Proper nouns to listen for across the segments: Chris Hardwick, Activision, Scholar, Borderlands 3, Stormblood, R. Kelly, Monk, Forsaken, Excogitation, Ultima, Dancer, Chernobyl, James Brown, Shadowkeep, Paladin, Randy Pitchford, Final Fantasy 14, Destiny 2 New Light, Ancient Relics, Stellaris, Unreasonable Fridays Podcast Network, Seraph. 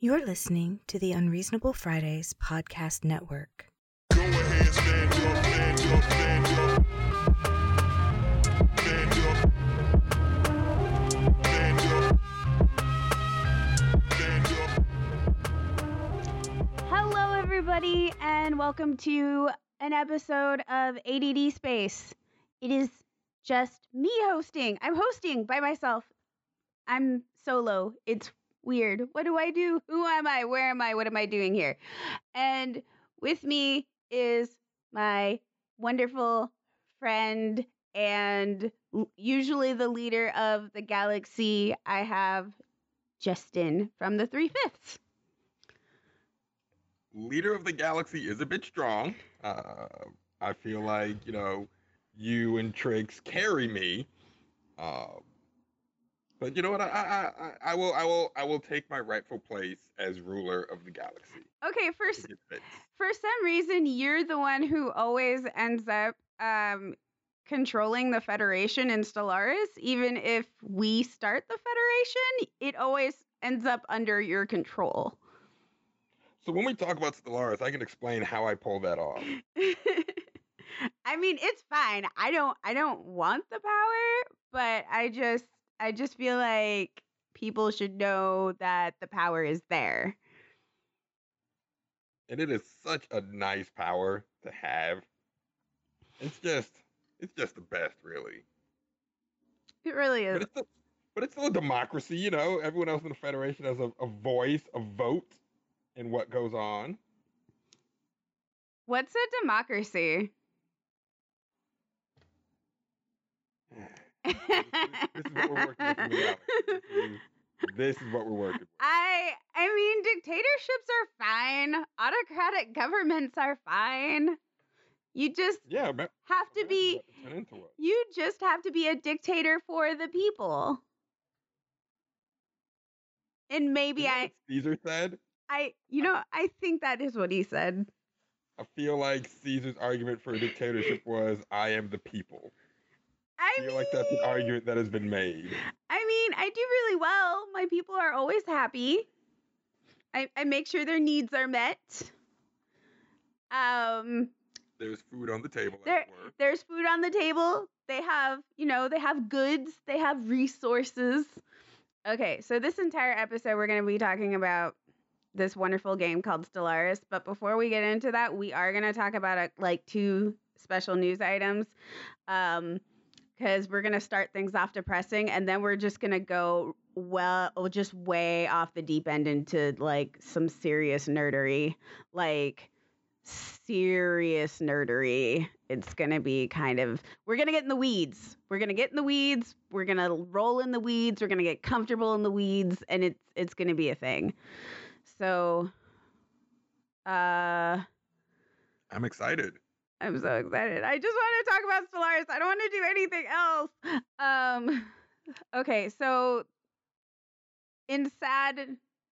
You're listening to the Unreasonable Fridays Podcast Network. Go ahead, stand up, stand up, stand up. Stand up. Stand up. Stand up. Hello, everybody, and welcome to an episode of ADD Space. It is just me hosting. I'm hosting by myself. I'm solo. It's weird. What do I do? Who am I? Where am I? What am I doing here? And with me is my wonderful friend and usually the leader of the galaxy. I have Justin from the Three-Fifths. Leader of the galaxy is a bit strong. I feel like, you know, you and Trix carry me. But you know what? I will take my rightful place as ruler of the galaxy. Okay, for some reason, you're the one who always ends up controlling the Federation in Stellaris. Even if we start the Federation, it always ends up under your control. So when we talk about Stellaris, I can explain how I pull that off. I mean, it's fine. I don't want the power, but I just feel like people should know that the power is there. And it is such a nice power to have. It's just the best, really. It really is. But it's still a democracy, you know? Everyone else in the Federation has a voice, a vote in what goes on. What's a democracy? This is what we're working with. This is what we're working with. I mean, dictatorships are fine. Autocratic governments are fine. You just have to be. You just have to be a dictator for the people. And maybe Caesar said. I think that is what he said. I feel like Caesar's argument for a dictatorship was, "I am the people." I feel like that's an argument that has been made. I mean, I do really well. My people are always happy. I make sure their needs are met. There's food on the table. There's food on the table. They have, you know, they have goods. They have resources. Okay, so this entire episode, we're going to be talking about this wonderful game called Stellaris. But before we get into that, we are going to talk about two special news items. Because we're going to start things off depressing, and then we're just going to go just way off the deep end into, like, some serious nerdery. Like, serious nerdery. It's going to be kind of... We're going to get in the weeds. We're going to get in the weeds. We're going to roll in the weeds. We're going to get comfortable in the weeds, and it's going to be a thing. So, I'm excited. I'm so excited. I just want to talk about Stellaris. I don't want to do anything else. Okay, so in sad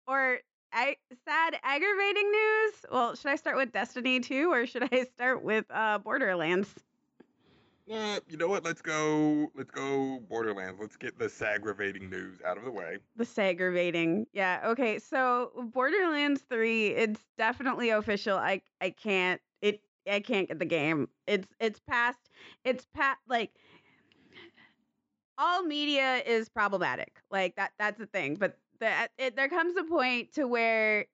aggravating news, well, should I start with Destiny 2 or should I start with Borderlands? You know what? Let's go Borderlands. Let's get the saggravating news out of the way. The saggravating. Yeah, okay. So Borderlands 3, it's definitely official. I can't get the game. It's past like all media is problematic. Like that's the thing. But there comes a point to where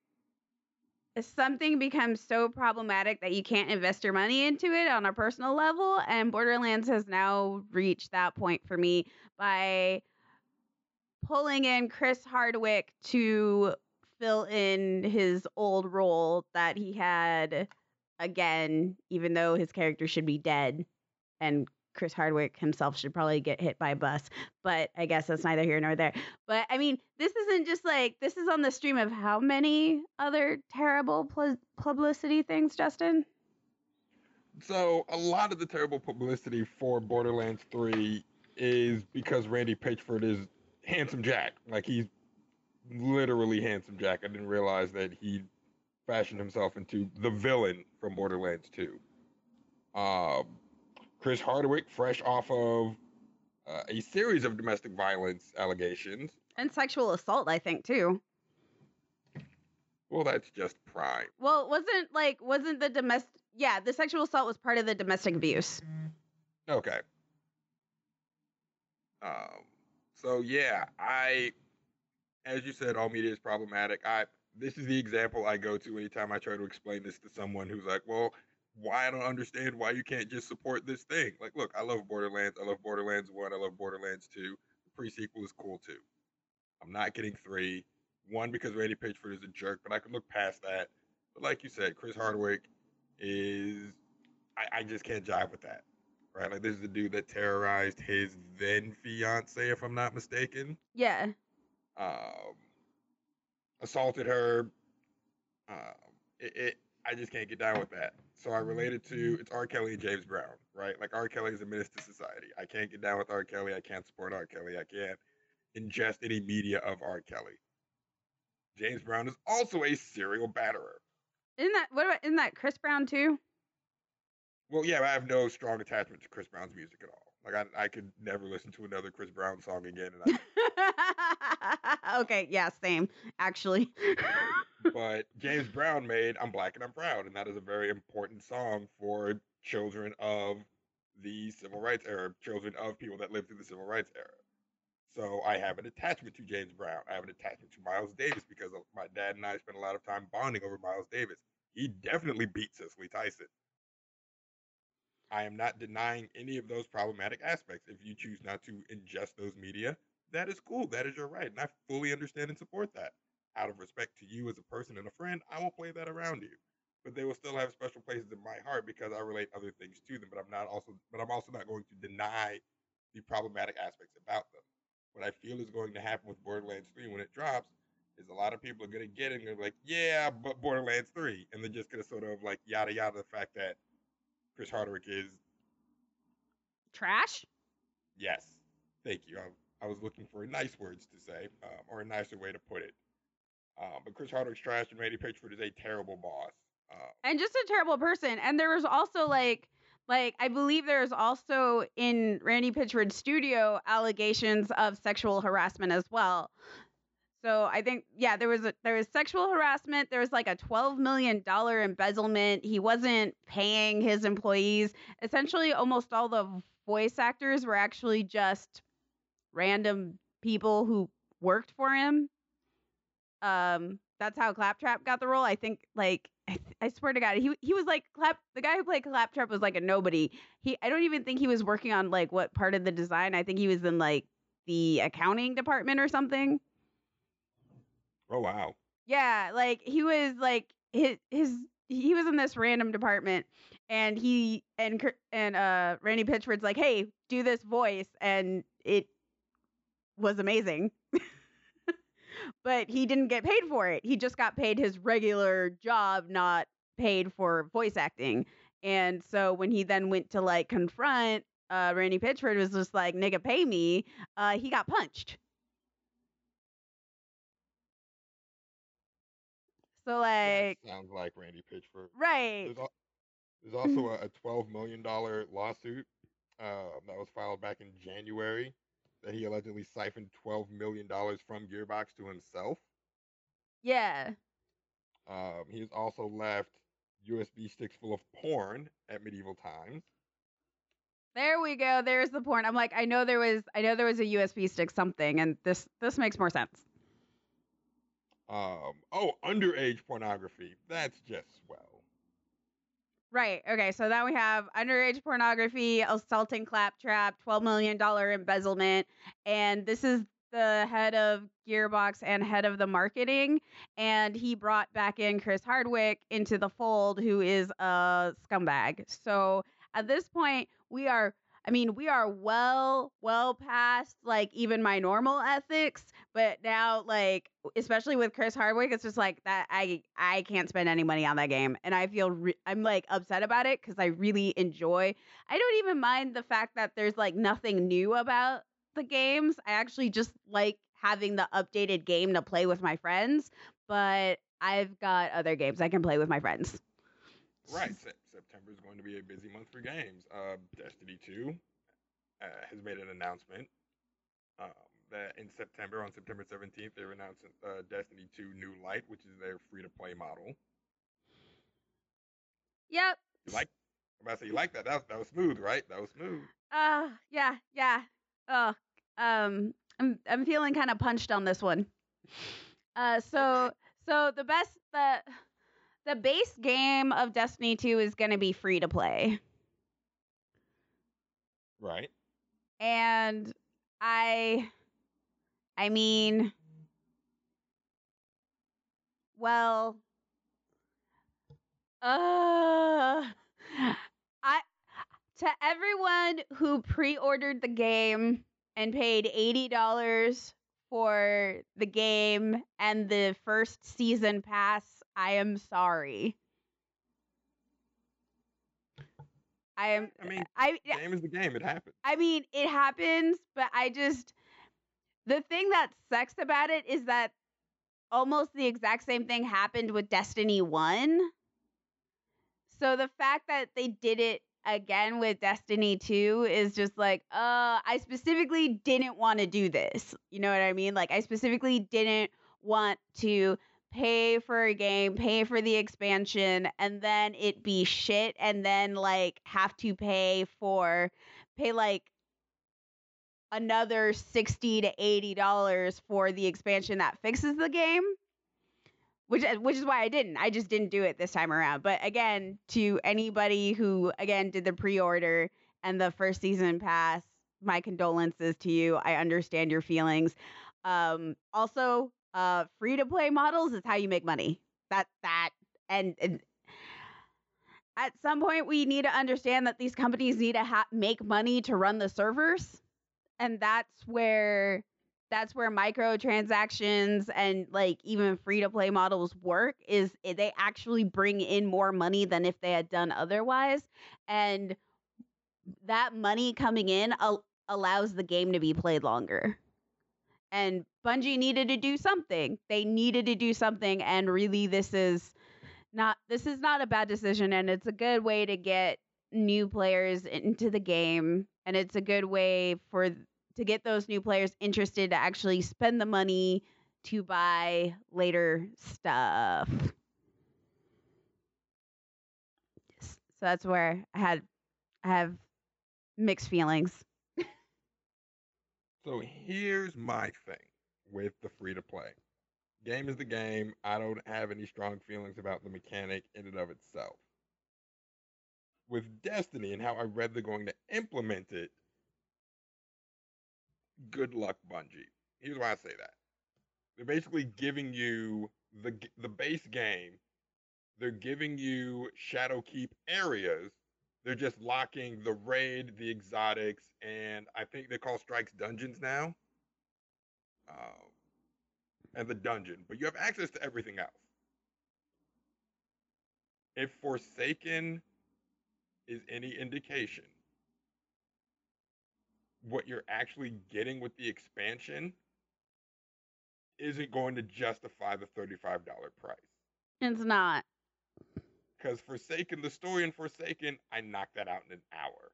something becomes so problematic that you can't invest your money into it on a personal level. And Borderlands has now reached that point for me by pulling in Chris Hardwick to fill in his old role that he had again, even though his character should be dead and Chris Hardwick himself should probably get hit by a bus, but I guess that's neither here nor there. But I mean, this isn't just like, this is on the stream of how many other terrible publicity things, Justin? So a lot of the terrible publicity for Borderlands 3 is because Randy Pitchford is Handsome Jack. Like, he's literally Handsome Jack. I didn't realize that he fashioned himself into the villain from Borderlands 2. Chris Hardwick, fresh off of a series of domestic violence allegations. And sexual assault, I think, too. Well, that's just prime. Well, wasn't the domestic... Yeah, the sexual assault was part of the domestic abuse. Okay. So, yeah, as you said, all media is problematic. This is the example I go to anytime I try to explain this to someone who's like, well, why I don't understand why you can't just support this thing. Like, look, I love Borderlands. I love Borderlands 1. I love Borderlands 2. The prequel is cool, too. I'm not getting 3. 1, because Randy Pitchford is a jerk, but I can look past that. But like you said, Chris Hardwick is... I just can't jive with that. Right? Like, this is the dude that terrorized his then-fiancée, if I'm not mistaken. Yeah. Assaulted her. I just can't get down with that. So I related to... It's R. Kelly and James Brown, right? Like, R. Kelly is a menace to society. I can't get down with R. Kelly. I can't support R. Kelly. I can't ingest any media of R. Kelly. James Brown is also a serial batterer. Isn't that Chris Brown too? Well, yeah, I have no strong attachment to Chris Brown's music at all. Like I could never listen to another Chris Brown song again. And okay, yeah, same actually. But James Brown made "I'm Black and I'm Proud," and that is a very important song for children of the Civil Rights era, children of people that lived through the Civil Rights era. So I have an attachment to James Brown. I have an attachment to Miles Davis because my dad and I spent a lot of time bonding over Miles Davis. He definitely beat Cicely Tyson. I am not denying any of those problematic aspects. If you choose not to ingest those media, that is cool. That is your right. And I fully understand and support that. Out of respect to you as a person and a friend, I will play that around you. But they will still have special places in my heart because I relate other things to them. But I'm also not going to deny the problematic aspects about them. What I feel is going to happen with Borderlands 3 when it drops is a lot of people are going to get it and they're like, yeah, but Borderlands 3. And they're just going to sort of like yada yada the fact that Chris Hardwick is... trash? Yes. Thank you. I was looking for nice words to say or a nicer way to put it. But Chris Hardwick's trash and Randy Pitchford is a terrible boss. And just a terrible person. And there was also like, I believe there's also in Randy Pitchford's studio allegations of sexual harassment as well. So I think, yeah, there was sexual harassment. There was like a $12 million embezzlement. He wasn't paying his employees. Essentially, almost all the voice actors were actually just random people who worked for him. That's how Claptrap got the role. I think like... I swear to God, he was like the guy who played Claptrap was like a nobody. I don't even think he was working on like what part of the design. I think he was in like the accounting department or something. Oh wow. Yeah, like he was like he was in this random department, and Randy Pitchford's like, hey, do this voice, and it was amazing. But he didn't get paid for it. He just got paid his regular job, not paid for voice acting. And so when he then went to like confront Randy Pitchford, was just like, nigga, pay me. He got punched. So like... that sounds like Randy Pitchford. Right. There's also a $12 million lawsuit that was filed back in January. That he allegedly siphoned $12 million from Gearbox to himself. Yeah. He's also left USB sticks full of porn at medieval times. There we go. There's the porn. I'm like, I know there was a USB stick something, and this makes more sense. Underage pornography. That's just swell. Right. Okay. So now we have underage pornography, assaulting Claptrap, $12 million embezzlement. And this is the head of Gearbox and head of the marketing. And he brought back in Chris Hardwick into the fold, who is a scumbag. So at this point, we are well past like even my normal ethics. But now, like, especially with Chris Hardwick, it's just like that. I can't spend any money on that game. And I feel I'm like upset about it because I really enjoy. I don't even mind the fact that there's like nothing new about the games. I actually just like having the updated game to play with my friends. But I've got other games I can play with my friends. Right. September is going to be a busy month for games. Destiny 2 has made an announcement. that in September, on September 17th, they're announcing Destiny 2 New Light, which is their free-to-play model. Yep. You like that? That was smooth, right? That was smooth. Yeah. Oh, I'm feeling kind of punched on this one. So the base game of Destiny 2 is going to be free to play. Right. And I mean, well, to everyone who pre-ordered the game and paid $80 for the game and the first season pass, I am sorry. The game is the game. It happens. I mean, it happens, but the thing that sucks about it is that almost the exact same thing happened with Destiny 1. So the fact that they did it again with Destiny 2 is just like, I specifically didn't want to do this. You know what I mean? Like, I specifically didn't want to pay for a game, pay for the expansion, and then it be shit, and then, like, have to pay like another $60 to $80 for the expansion that fixes the game, which is why I just didn't do it this time around. But again, to anybody who, again, did the pre-order and the first season pass, my condolences to you. I understand your feelings. Also, free-to-play models is how you make money. And at some point, we need to understand that these companies need to make money to run the servers, and that's where microtransactions and, like, even free-to-play models work, is they actually bring in more money than if they had done otherwise, and that money coming in allows the game to be played longer. And Bungie needed to do something. They needed to do something, and really this is not a bad decision, and it's a good way to get new players into the game, and it's a good way to get those new players interested to actually spend the money to buy later stuff. So that's where I have mixed feelings. So here's my thing with the free-to-play. Game is the game. I don't have any strong feelings about the mechanic in and of itself. With Destiny and how I read they're going to implement it, good luck, Bungie. Here's why I say that. They're basically giving you the base game. They're giving you Shadowkeep areas. They're just locking the raid, the exotics, and I think they call strikes dungeons now. And the dungeon. But you have access to everything else. If Forsaken is any indication, what you're actually getting with the expansion isn't going to justify the $35 price. It's not. Because Forsaken, the story in Forsaken, I knocked that out in an hour.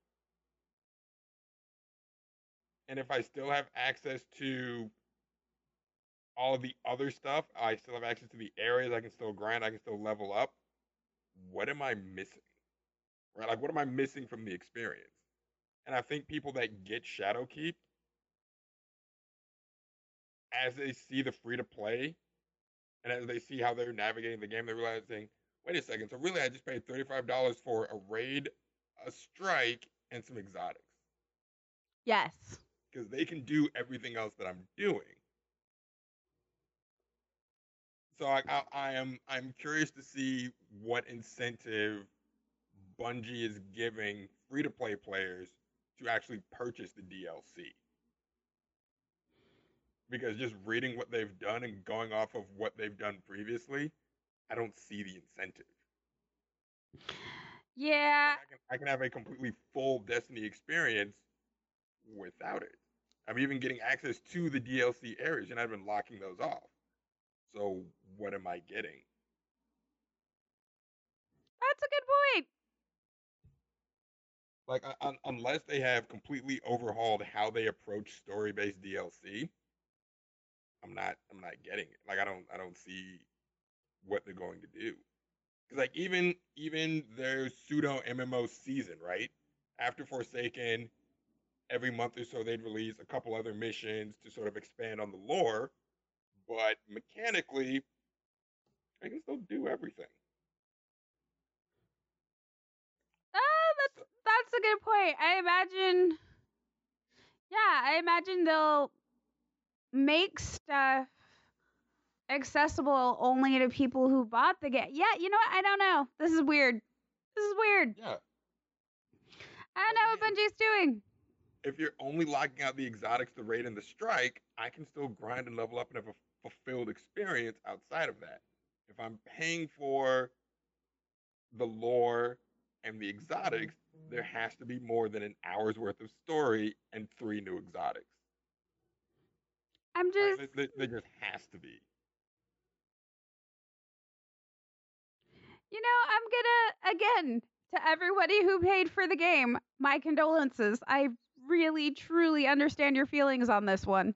And if I still have access to all of the other stuff, I still have access to the areas, I can still grind, I can still level up. What am I missing? Right? Like, what am I missing from the experience? And I think people that get Shadowkeep, as they see the free-to-play, and as they see how they're navigating the game, they're realizing, wait a second, so really I just paid $35 for a raid, a strike, and some exotics. Yes. Because they can do everything else that I'm doing. So I'm curious to see what incentive Bungie is giving free-to-play players to actually purchase the DLC. Because just reading what they've done and going off of what they've done previously, I don't see the incentive. Yeah. I can have a completely full Destiny experience without it. I'm even getting access to the DLC areas, and I've been locking those off. So what am I getting? That's a good point. Like, unless they have completely overhauled how they approach story-based DLC, I'm not getting it. Like I don't see what they're going to do. Cause like even their pseudo MMO season, right? After Forsaken, every month or so they'd release a couple other missions to sort of expand on the lore, but mechanically, I can still do everything. That's a good point. I imagine they'll make stuff accessible only to people who bought the game. Yeah, you know what? I don't know. This is weird. Yeah. I don't know what Bungie's doing. If you're only locking out the exotics, the raid, and the strike, I can still grind and level up and have a fulfilled experience outside of that. If I'm paying for the lore and the exotics, there has to be more than an hour's worth of story and 3 new exotics. I'm just... Right? There just has to be. You know, I'm gonna, again, to everybody who paid for the game, my condolences. I really, truly understand your feelings on this one.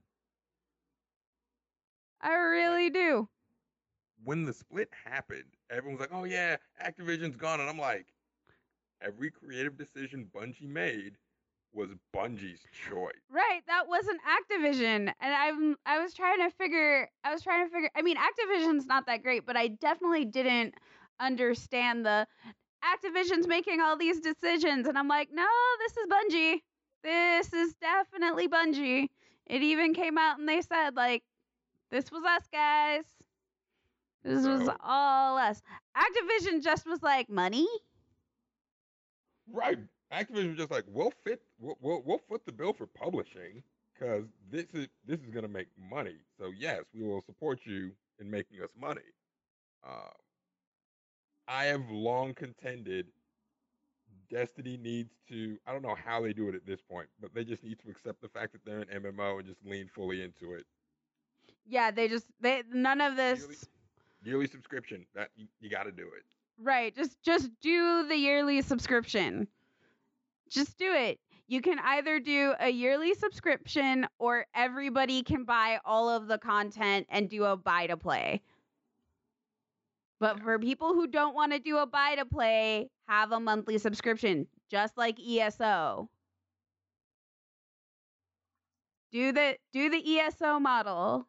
I really do. When the split happened, everyone was like, oh yeah, Activision's gone. And I'm like, every creative decision Bungie made was Bungie's choice. Right, that wasn't Activision. And I was trying to figure I mean, Activision's not that great, but I definitely didn't understand the Activision's making all these decisions, and I'm like, no, this is Bungie. This is definitely Bungie. It even came out and they said, like, this was us, guys. This was all us. Activision just was like, money? Right. Activision was just like, we'll foot the bill for publishing because this is going to make money. So, yes, we will support you in making us money. I have long contended Destiny needs to, I don't know how they do it at this point, but they just need to accept the fact that they're an MMO and just lean fully into it. Yeah, they none of this yearly subscription. That you got to do it. Right, just do the yearly subscription. Just do it. You can either do a yearly subscription or everybody can buy all of the content and do a buy to play. But for people who don't want to do a buy to play, have a monthly subscription, just like ESO. Do the ESO model.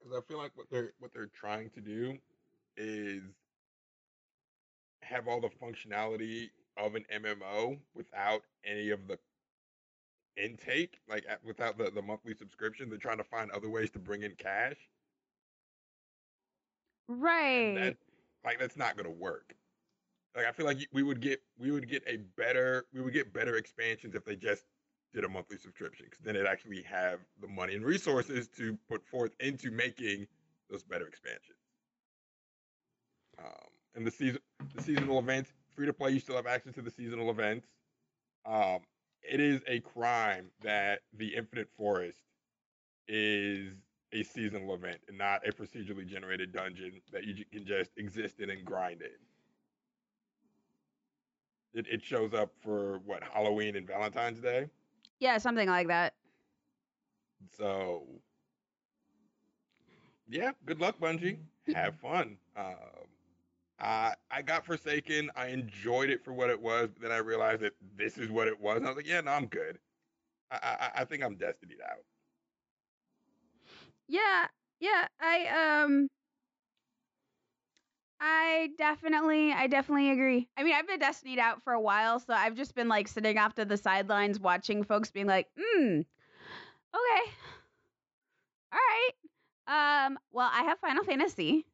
Because I feel like what they're trying to do is have all the functionality of an MMO without any of the intake, like without the monthly subscription. They're trying to find other ways to bring in cash. Right. That's not gonna work. Like I feel like we would get better expansions if they just did a monthly subscription, because then it actually have the money and resources to put forth into making those better expansions. And the seasonal events, free to play, you still have access to the seasonal events. It is a crime that the Infinite Forest is a seasonal event and not a procedurally generated dungeon that you can just exist in and grind in. It shows up for what, Halloween and Valentine's Day? Yeah, something like that. So, yeah, good luck, Bungie. Have fun. I got Forsaken. I enjoyed it for what it was, but then I realized that this is what it was. And I was like, yeah, no, I'm good. I think I'm Destinied out. Yeah, I definitely agree. I mean, I've been Destinied out for a while, so I've just been like sitting off to the sidelines watching folks being like, okay, all right. Well, I have Final Fantasy,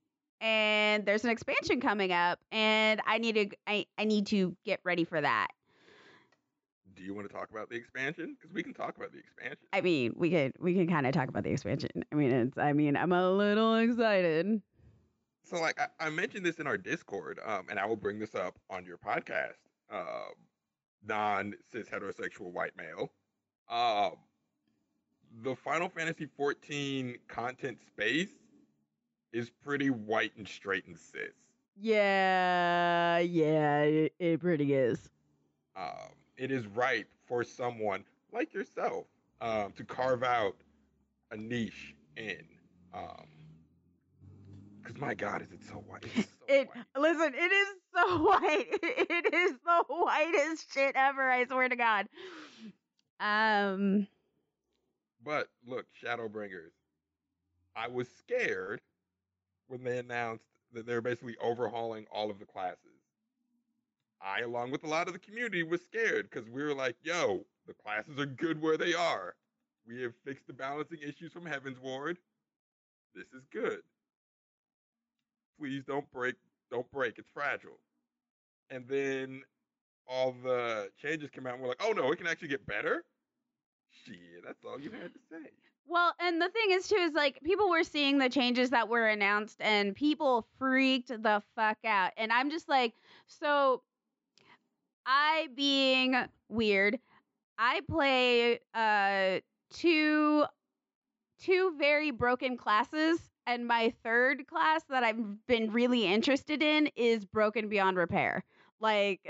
and there's an expansion coming up, and I need to get ready for that. Do you want to talk about the expansion? Because we can talk about the expansion. I mean, we can kind of talk about the expansion. I mean, I'm a little excited. So, like, I mentioned this in our Discord, and I will bring this up on your podcast, non-cis heterosexual white male. The Final Fantasy 14 content space is pretty white and straight and cis. Yeah, it pretty is. It is ripe for someone like yourself to carve out a niche in. Because my God, is it so white? It's so white. Listen, it is so white. It is the whitest shit ever. I swear to God. But look, Shadowbringers. I was scared when they announced that they're basically overhauling all of the classes. I, along with a lot of the community, was scared because we were like, "Yo, the classes are good where they are. We have fixed the balancing issues from Heavensward. This is good. Please don't break, it's fragile." And then all the changes come out and we're like, oh no, it can actually get better? Shit, that's all you had to say. Well, and the thing is too, is like, people were seeing the changes that were announced and people freaked the fuck out. And I'm just like, so I, being weird, I play two very broken classes. And my third class that I've been really interested in is broken beyond repair. Like,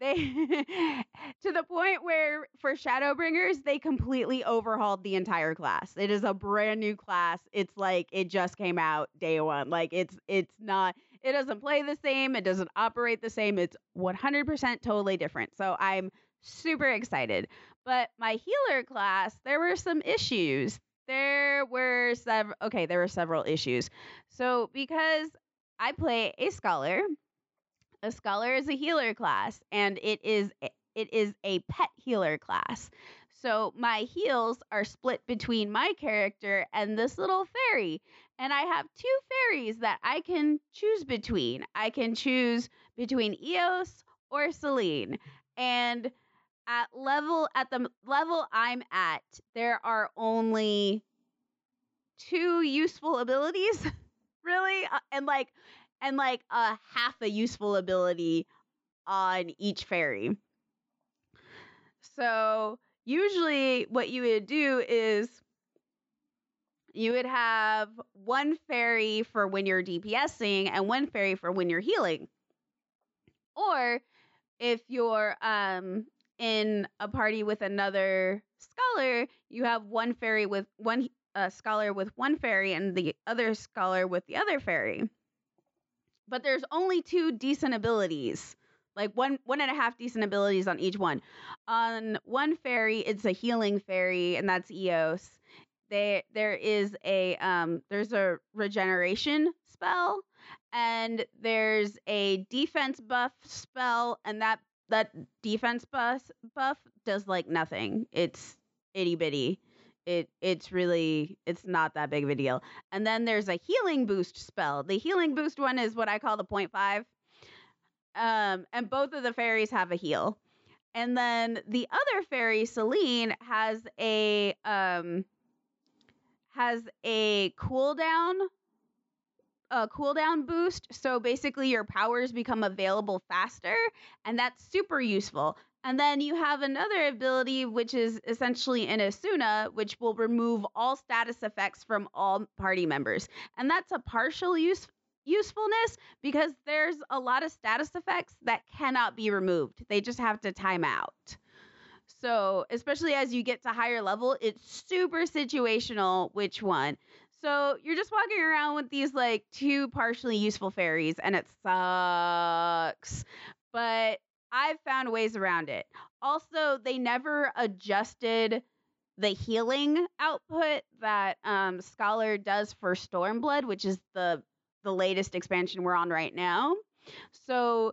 they, to the point where for Shadowbringers, they completely overhauled the entire class. It is a brand new class. It's like, it just came out day one. Like, it's not, it doesn't play the same. It doesn't operate the same. It's 100% totally different. So I'm super excited. But my healer class, there were some issues. There were several issues. So because I play a scholar is a healer class, and it is a pet healer class. So my heals are split between my character and this little fairy. And I have two fairies that I can choose between. I can choose between Eos or Selene. And At the level I'm at, there are only two useful abilities, really, and like a half a useful ability on each fairy. So usually, what you would do is you would have one fairy for when you're DPSing and one fairy for when you're healing, or if you're in a party with another scholar, you have one fairy with one scholar with one fairy and the other scholar with the other fairy. But there's only two decent abilities, like one and a half decent abilities on each one. On one fairy, it's a healing fairy, and that's Eos. There's a regeneration spell, and there's a defense buff spell, and that defense buff does like nothing. It's itty bitty. It's not that big of a deal. And then there's a healing boost spell. The healing boost one is what I call the 0.5. And both of the fairies have a heal. And then the other fairy, Selene, has a cooldown. A cooldown boost, so basically your powers become available faster, and that's super useful. And then you have another ability, which is essentially an Asuna, which will remove all status effects from all party members, and that's a partial usefulness because there's a lot of status effects that cannot be removed. They just have to time out. So especially as you get to higher level, it's super situational which one. So you're just walking around with these like two partially useful fairies, and it sucks. But I've found ways around it. Also, they never adjusted the healing output that Scholar does for Stormblood, which is the latest expansion we're on right now. So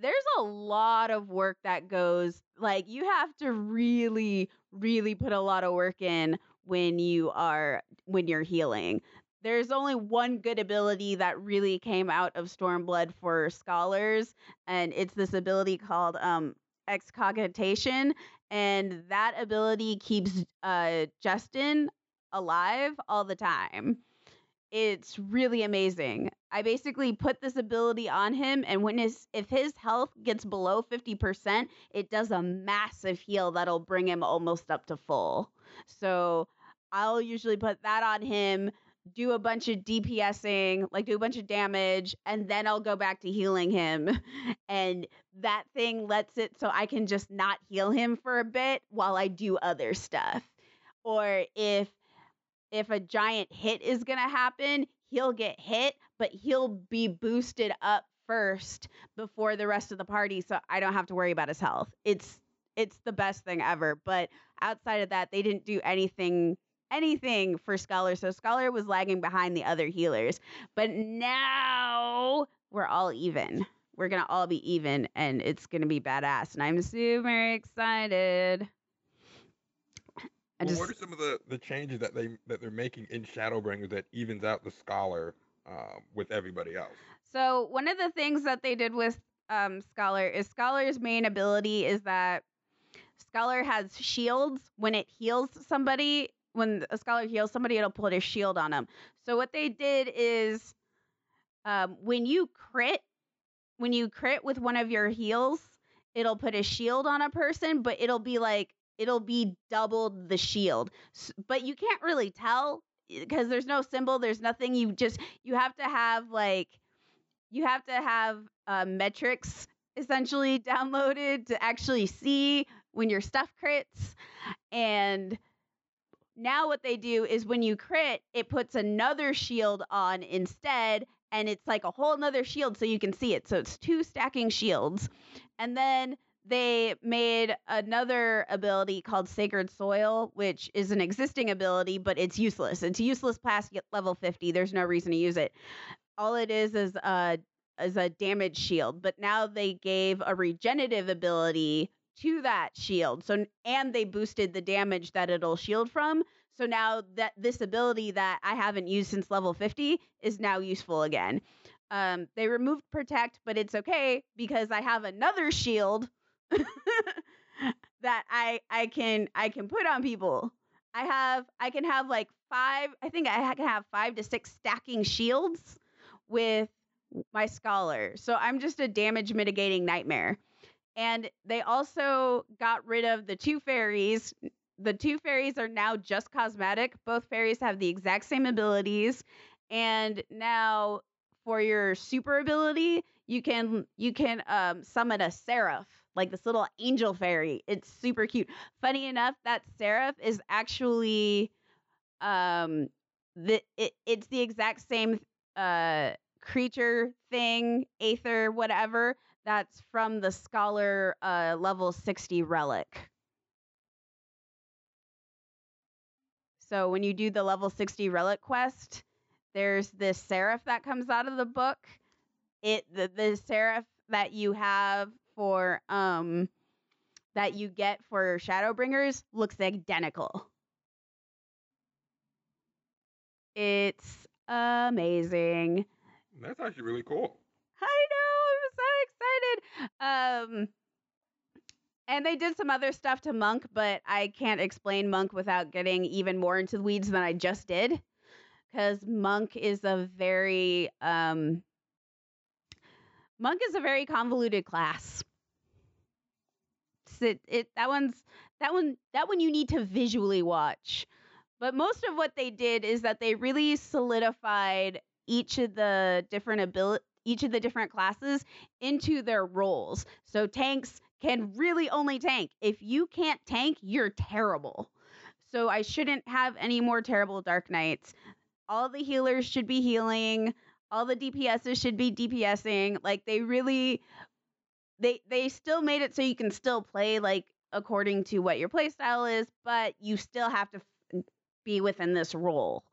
there's a lot of work that goes, like, you have to really, really put a lot of work in when you're healing. There's only one good ability that really came out of Stormblood for scholars, and it's this ability called Excogitation, and that ability keeps Justin alive all the time. It's really amazing. I basically put this ability on him, and when if his health gets below 50%, it does a massive heal that'll bring him almost up to full. So I'll usually put that on him, do a bunch of DPSing, like do a bunch of damage, and then I'll go back to healing him. And that thing lets it so I can just not heal him for a bit while I do other stuff. Or if if a giant hit is going to happen, he'll get hit, but he'll be boosted up first before the rest of the party, so I don't have to worry about his health. It's the best thing ever. But outside of that, they didn't do anything for Scholar. So Scholar was lagging behind the other healers. But now we're all even. We're going to all be even, and it's going to be badass. And I'm super excited. What are some of the changes that they're making in Shadowbringers that evens out the Scholar with everybody else? So one of the things that they did with Scholar is Scholar's main ability is that Scholar has shields. When it heals somebody, when a Scholar heals somebody, it'll put a shield on them. So what they did is when you crit with one of your heals, it'll put a shield on a person, but it'll be doubled the shield. But you can't really tell because there's no symbol. There's nothing. You have to have metrics essentially downloaded to actually see when your stuff crits. And now what they do is when you crit, it puts another shield on instead. And it's like a whole nother shield so you can see it. So it's two stacking shields. And then they made another ability called Sacred Soil, which is an existing ability, but it's useless. It's useless past level 50. There's no reason to use it. All it is a damage shield. But now they gave a regenerative ability to that shield. So, and they boosted the damage that it'll shield from. So now that this ability that I haven't used since level 50 is now useful again. They removed Protect, but it's okay because I have another shield that I can put on people. I can have like five. I think I can have 5 to 6 stacking shields with my Scholar. So I'm just a damage mitigating nightmare. And they also got rid of the two fairies. The two fairies are now just cosmetic. Both fairies have the exact same abilities. And now for your super ability, you can summon a Seraph, like this little angel fairy. It's super cute. Funny enough, that Seraph is actually it's the exact same creature thing, aether, whatever, that's from the Scholar level 60 relic. So when you do the level 60 relic quest, there's this Seraph that comes out of the book. The Seraph that you have for that you get for Shadowbringers looks identical. It's amazing. That's actually really cool. I know, I'm so excited. And they did some other stuff to Monk, but I can't explain Monk without getting even more into the weeds than I just did, because Monk is a very convoluted class. That one you need to visually watch. But most of what they did is that they really solidified each of the different classes into their roles. So tanks can really only tank. If you can't tank, you're terrible. So I shouldn't have any more terrible Dark Knights. All the healers should be healing. All the DPSs should be DPSing. Like they still made it so you can still play like according to what your playstyle is, but you still have to be within this role,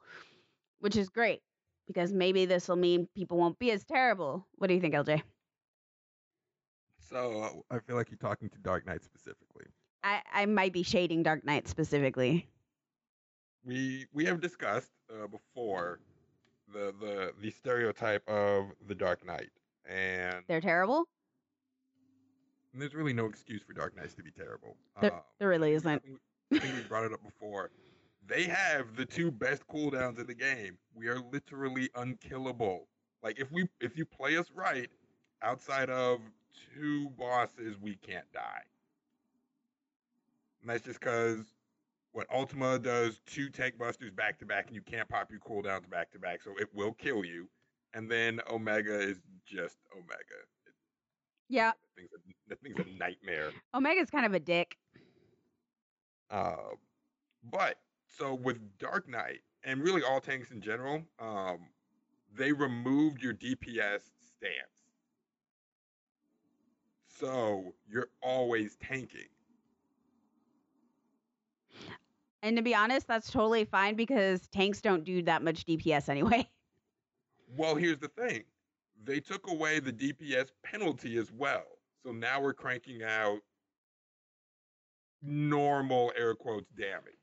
which is great. Because maybe this will mean people won't be as terrible. What do you think, LJ? So, I feel like you're talking to Dark Knight specifically. I might be shading Dark Knight specifically. We have discussed before the stereotype of the Dark Knight. And they're terrible? And there's really no excuse for Dark Knights to be terrible. There really isn't. I think we brought it up before. They have the two best cooldowns in the game. We are literally unkillable. Like if you play us right, outside of two bosses, we can't die. And that's just because what Ultima does, 2 tank busters back to back, and you can't pop your cooldowns back to back, so it will kill you. And then Omega is just Omega. Yeah. That thing's a nightmare. Omega's kind of a dick. But so with Dark Knight, and really all tanks in general, they removed your DPS stance. So you're always tanking. And to be honest, that's totally fine because tanks don't do that much DPS anyway. Well, here's the thing. They took away the DPS penalty as well. So now we're cranking out normal air quotes damage.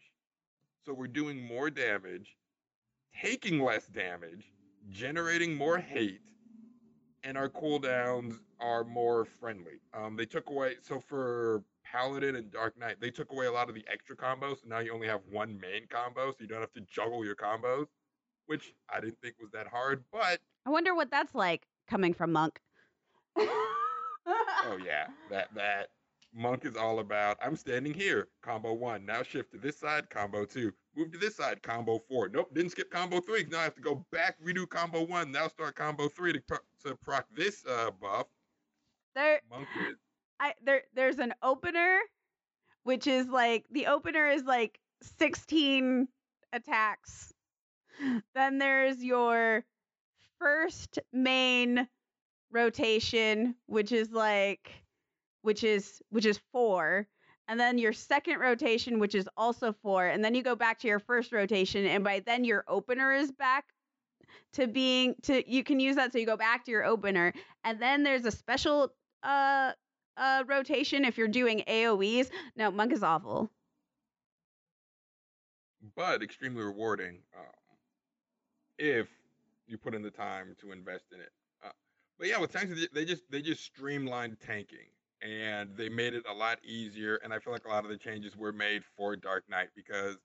So we're doing more damage, taking less damage, generating more hate, and our cooldowns are more friendly. They took away, so for Paladin and Dark Knight, they took away a lot of the extra combos, so now you only have one main combo, so you don't have to juggle your combos, which I didn't think was that hard, but... I wonder what that's like, coming from Monk. Oh yeah, that Monk is all about, I'm standing here, combo 1, now shift to this side, combo 2, move to this side, combo 4, nope, didn't skip combo 3, now I have to go back, redo combo 1, now start combo 3 to proc this buff. There's an opener, which is like, the opener is like 16 attacks. Then there's your first main rotation, which is 4, and then your second rotation, which is also 4, and then you go back to your first rotation, and by then your opener is back to being to you can use that, so you go back to your opener, and then there's a special rotation if you're doing AoEs. No, Monk is awful, but extremely rewarding if you put in the time to invest in it. But yeah, with tanks, they just streamlined tanking, and they made it a lot easier. And I feel like a lot of the changes were made for Dark Knight because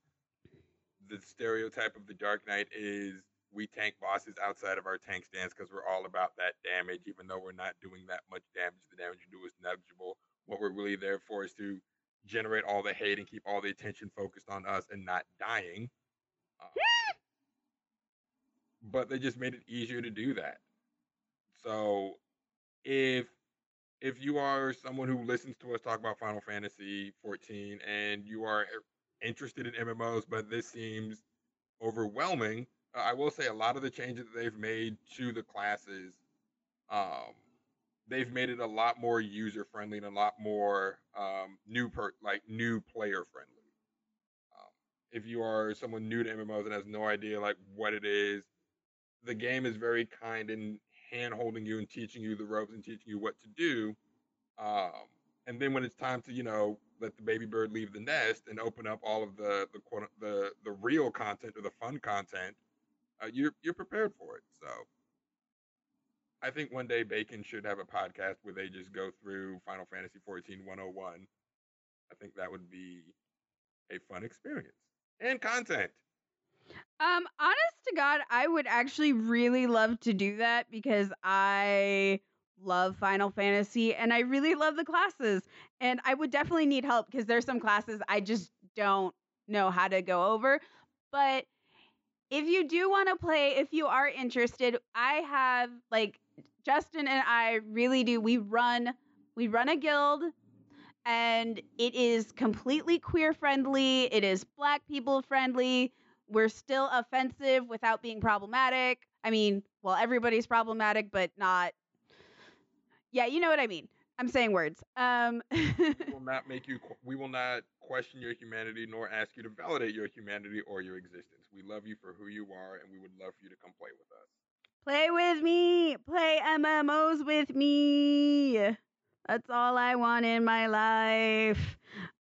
the stereotype of the Dark Knight is we tank bosses outside of our tank stance because we're all about that damage, even though we're not doing that much damage. The damage you do is negligible. What we're really there for is to generate all the hate and keep all the attention focused on us and not dying. But they just made it easier to do that. So if you are someone who listens to us talk about Final Fantasy 14 and you are interested in MMOs, but this seems overwhelming, I will say a lot of the changes that they've made to the classes, they've made it a lot more user-friendly and a lot more new player-friendly. If you are someone new to MMOs and has no idea like what it is, the game is very kind and hand-holding you and teaching you the ropes and teaching you what to do. And then when it's time to, let the baby bird leave the nest and open up all of the real content or the fun content, you're prepared for it. So I think one day Bacon should have a podcast where they just go through Final Fantasy 14 101. I think that would be a fun experience and content. Honest to God, I would actually really love to do that because I love Final Fantasy and I really love the classes, and I would definitely need help because there's some classes I just don't know how to go over. But if you do want to play, if you are interested, I have Justin and I really do. We run a guild. And it is completely queer friendly. It is Black people friendly. We're still offensive without being problematic. I mean, well, everybody's problematic, but not. Yeah, you know what I mean. I'm saying words. We will not question your humanity nor ask you to validate your humanity or your existence. We love you for who you are, and we would love for you to come play with us. Play with me. Play MMOs with me. That's all I want in my life.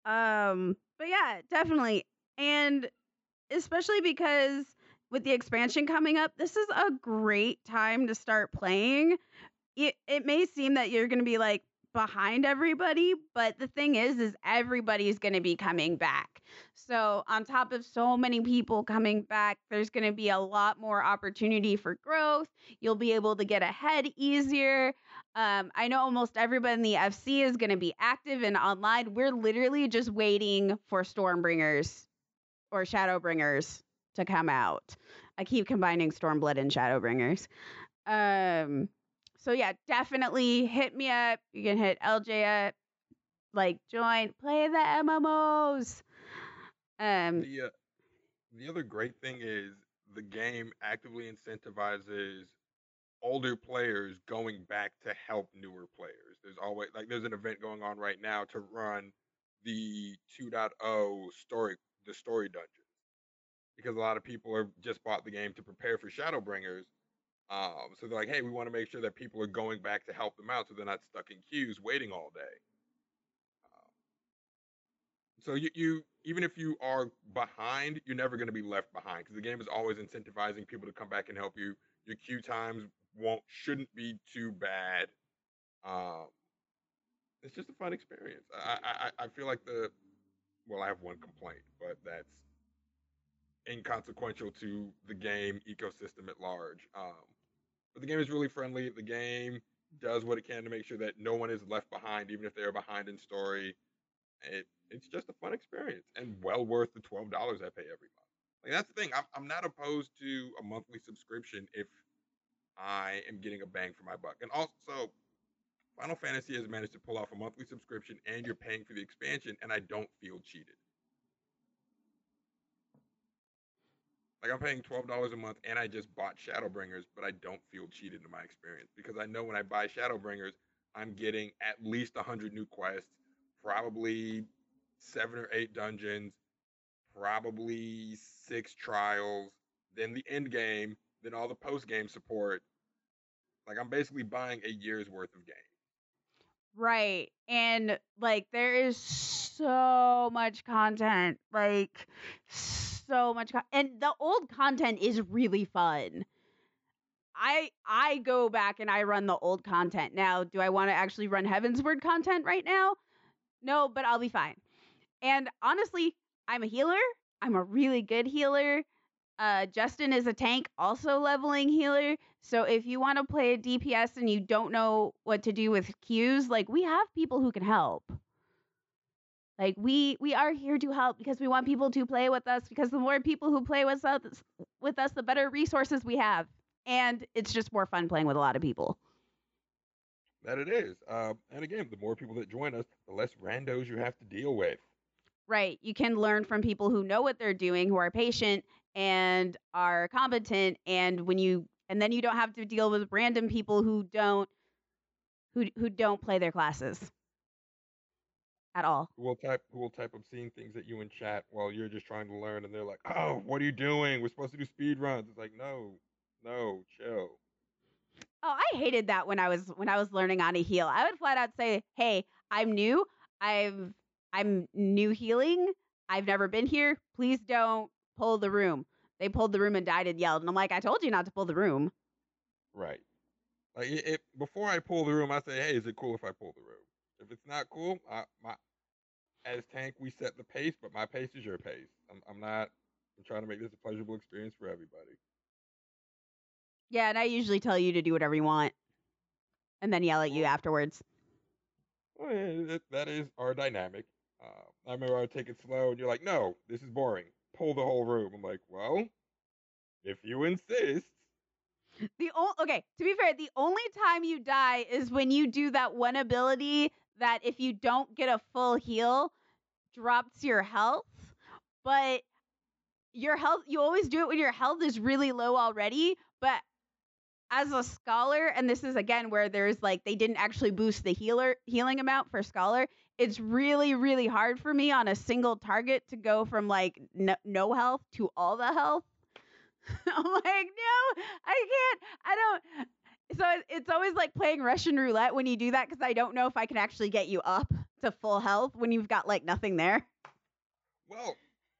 But yeah, definitely. And especially because with the expansion coming up, this is a great time to start playing. It may seem that you're going to be behind everybody, but the thing is everybody's going to be coming back. So on top of so many people coming back, there's going to be a lot more opportunity for growth. You'll be able to get ahead easier. I know almost everybody in the FC is going to be active and online. We're literally just waiting for Stormbringers or Shadowbringers to come out. I keep combining Stormblood and Shadowbringers. So yeah, definitely hit me up. You can hit LJ up, join, play the MMOs. The the other great thing is the game actively incentivizes older players going back to help newer players. There's always, like, there's an event going on right now to run the 2.0 story, the story dungeons, because a lot of people have just bought the game to prepare for Shadowbringers. So they're like, hey, we want to make sure that people are going back to help them out so they're not stuck in queues waiting all day. So you even if you are behind, you're never going to be left behind, because the game is always incentivizing people to come back and help you. Your queue times shouldn't be too bad. It's just a fun experience. I feel like I have one complaint, but that's inconsequential to the game ecosystem at large. But the game is really friendly. The game does what it can to make sure that no one is left behind, even if they are behind in story. It's just a fun experience, and well worth the $12 I pay every month. Like, that's the thing. I'm not opposed to a monthly subscription if I am getting a bang for my buck. And also, Final Fantasy has managed to pull off a monthly subscription, and you're paying for the expansion, and I don't feel cheated. Like, I'm paying $12 a month, and I just bought Shadowbringers, but I don't feel cheated in my experience, because I know when I buy Shadowbringers, I'm getting at least 100 new quests, probably 7 or 8 dungeons, probably 6 trials, then the end game, then all the post-game support. Like, I'm basically buying a year's worth of game. Right. And, like, there is so much content. Like, so much and the old content is really fun. I go back and I run the old content. Now, do I want to actually run Heavensward content right now? No, but I'll be fine. And honestly, I'm a healer. I'm a really good healer. Justin is a tank, also leveling healer. So if you want to play a DPS and you don't know what to do with queues, like, we have people who can help. Like, we are here to help, because we want people to play with us, because the more people who play with us, the better resources we have. And it's just more fun playing with a lot of people. That it is. And again, the more people that join us, the less randos you have to deal with. Right. You can learn from people who know what they're doing, who are patient and are competent. And then you don't have to deal with random people who don't play their classes at all. Who will type obscene things at you in chat while you're just trying to learn. And they're like, oh, what are you doing? We're supposed to do speed runs. It's like, no, chill. Oh, I hated that when I was learning how to heal. I would flat out say, hey, I'm new. I'm new healing. I've never been here. Please don't pull the room. They pulled the room and died and yelled. And I'm like, I told you not to pull the room. Right. Like, before I pull the room, I say, hey, is it cool if I pull the room? If it's not cool, as tank, we set the pace, but my pace is your pace. I'm trying to make this a pleasurable experience for everybody. Yeah, and I usually tell you to do whatever you want and then yell at you afterwards. Well, yeah, that is our dynamic. I remember I would take it slow, and you're like, no, this is boring. Pull the whole room. I'm like, well, if you insist. Okay, to be fair, the only time you die is when you do that one ability that if you don't get a full heal, drops your health. But your health, you always do it when your health is really low already. But as a scholar, and this is, again, where there's, like, they didn't actually boost the healing amount for scholar. It's really, really hard for me on a single target to go from, like, no health to all the health. I'm like, no, I can't. I don't. So it's always like playing Russian roulette when you do that, because I don't know if I can actually get you up to full health when you've got, like, nothing there. Well,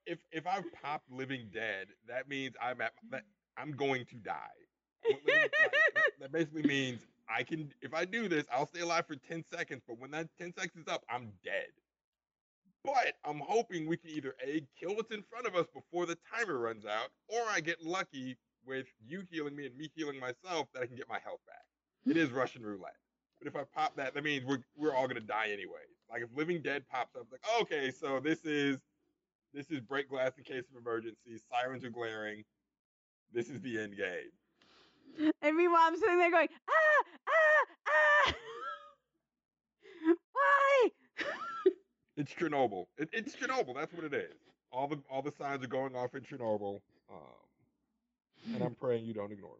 if I've popped Living Dead, that means I'm going to die. That basically means I can, if I do this, I'll stay alive for 10 seconds, but when that 10 seconds is up, I'm dead. But I'm hoping we can either A, kill what's in front of us before the timer runs out, or I get lucky with you healing me and me healing myself that I can get my health back. It is Russian roulette. But if I pop that means we're all going to die anyway. Like, if Living Dead pops up, like, oh, okay, so this is break glass in case of emergency, sirens are glaring, this is the end game. And meanwhile, I'm sitting there going, why? It's Chernobyl. It's Chernobyl. That's what it is. All the signs are going off in Chernobyl, and I'm praying you don't ignore me.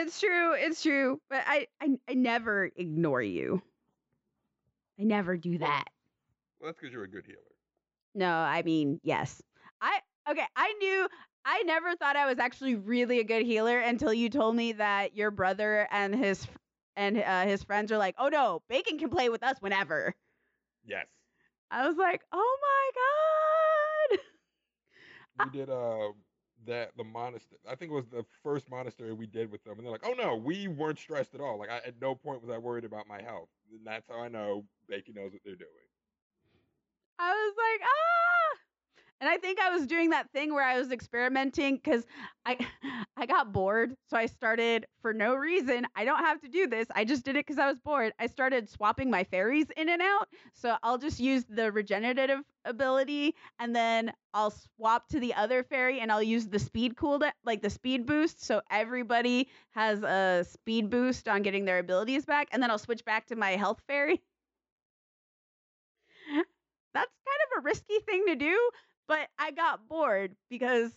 It's true, but I never ignore you. I never do that. Well, that's because you're a good healer. No, I mean, yes. I never thought I was actually really a good healer until you told me that your brother and his friends are like, oh no, Bacon can play with us whenever. Yes. I was like, oh my god. We did the monastery. I think it was the first monastery we did with them, and they're like, oh no, we weren't stressed at all. Like at no point was I worried about my health. And that's how I know Bacon knows what they're doing. I was like, ah. And I think I was doing that thing where I was experimenting because I got bored. So I started, for no reason, I don't have to do this. I just did it because I was bored. I started swapping my fairies in and out. So I'll just use the regenerative ability, and then I'll swap to the other fairy, and I'll use the speed the speed boost. So everybody has a speed boost on getting their abilities back. And then I'll switch back to my health fairy. That's kind of a risky thing to do. But I got bored because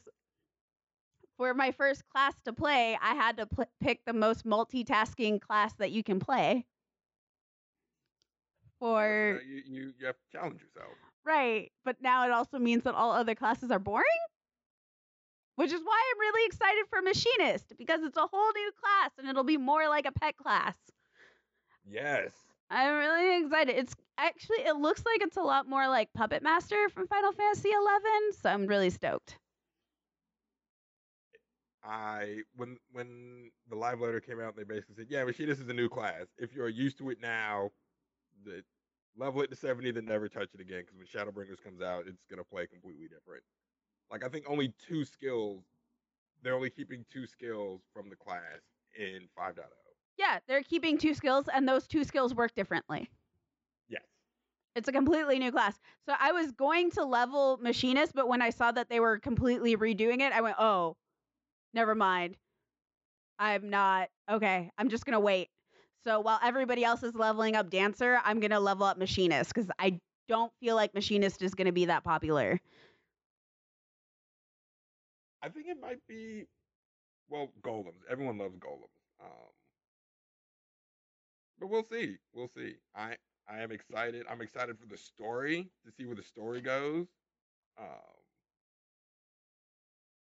for my first class to play, I had to pick the most multitasking class that you can play. For you have to challenge yourself. Right. But now it also means that all other classes are boring, which is why I'm really excited for Machinist, because it's a whole new class and it'll be more like a pet class. Yes. I'm really excited. It's actually, it looks like it's a lot more like Puppet Master from Final Fantasy 11, so I'm really stoked. When the live letter came out, they basically said, yeah, Machinist is a new class. If you're used to it now, level it to 70, then never touch it again, because when Shadowbringers comes out, it's going to play completely different. Like, I think only two skills, they're only keeping two skills from the class in 5.0. Yeah, they're keeping two skills, and those two skills work differently. Yes. It's a completely new class. So I was going to level Machinist, but when I saw that they were completely redoing it, I went, oh, never mind. I'm not. Okay, I'm just going to wait. So while everybody else is leveling up Dancer, I'm going to level up Machinist, because I don't feel like Machinist is going to be that popular. I think it might be, well, Golems. Everyone loves Golems. But we'll see. We'll see. I am excited. I'm excited for the story, to see where the story goes.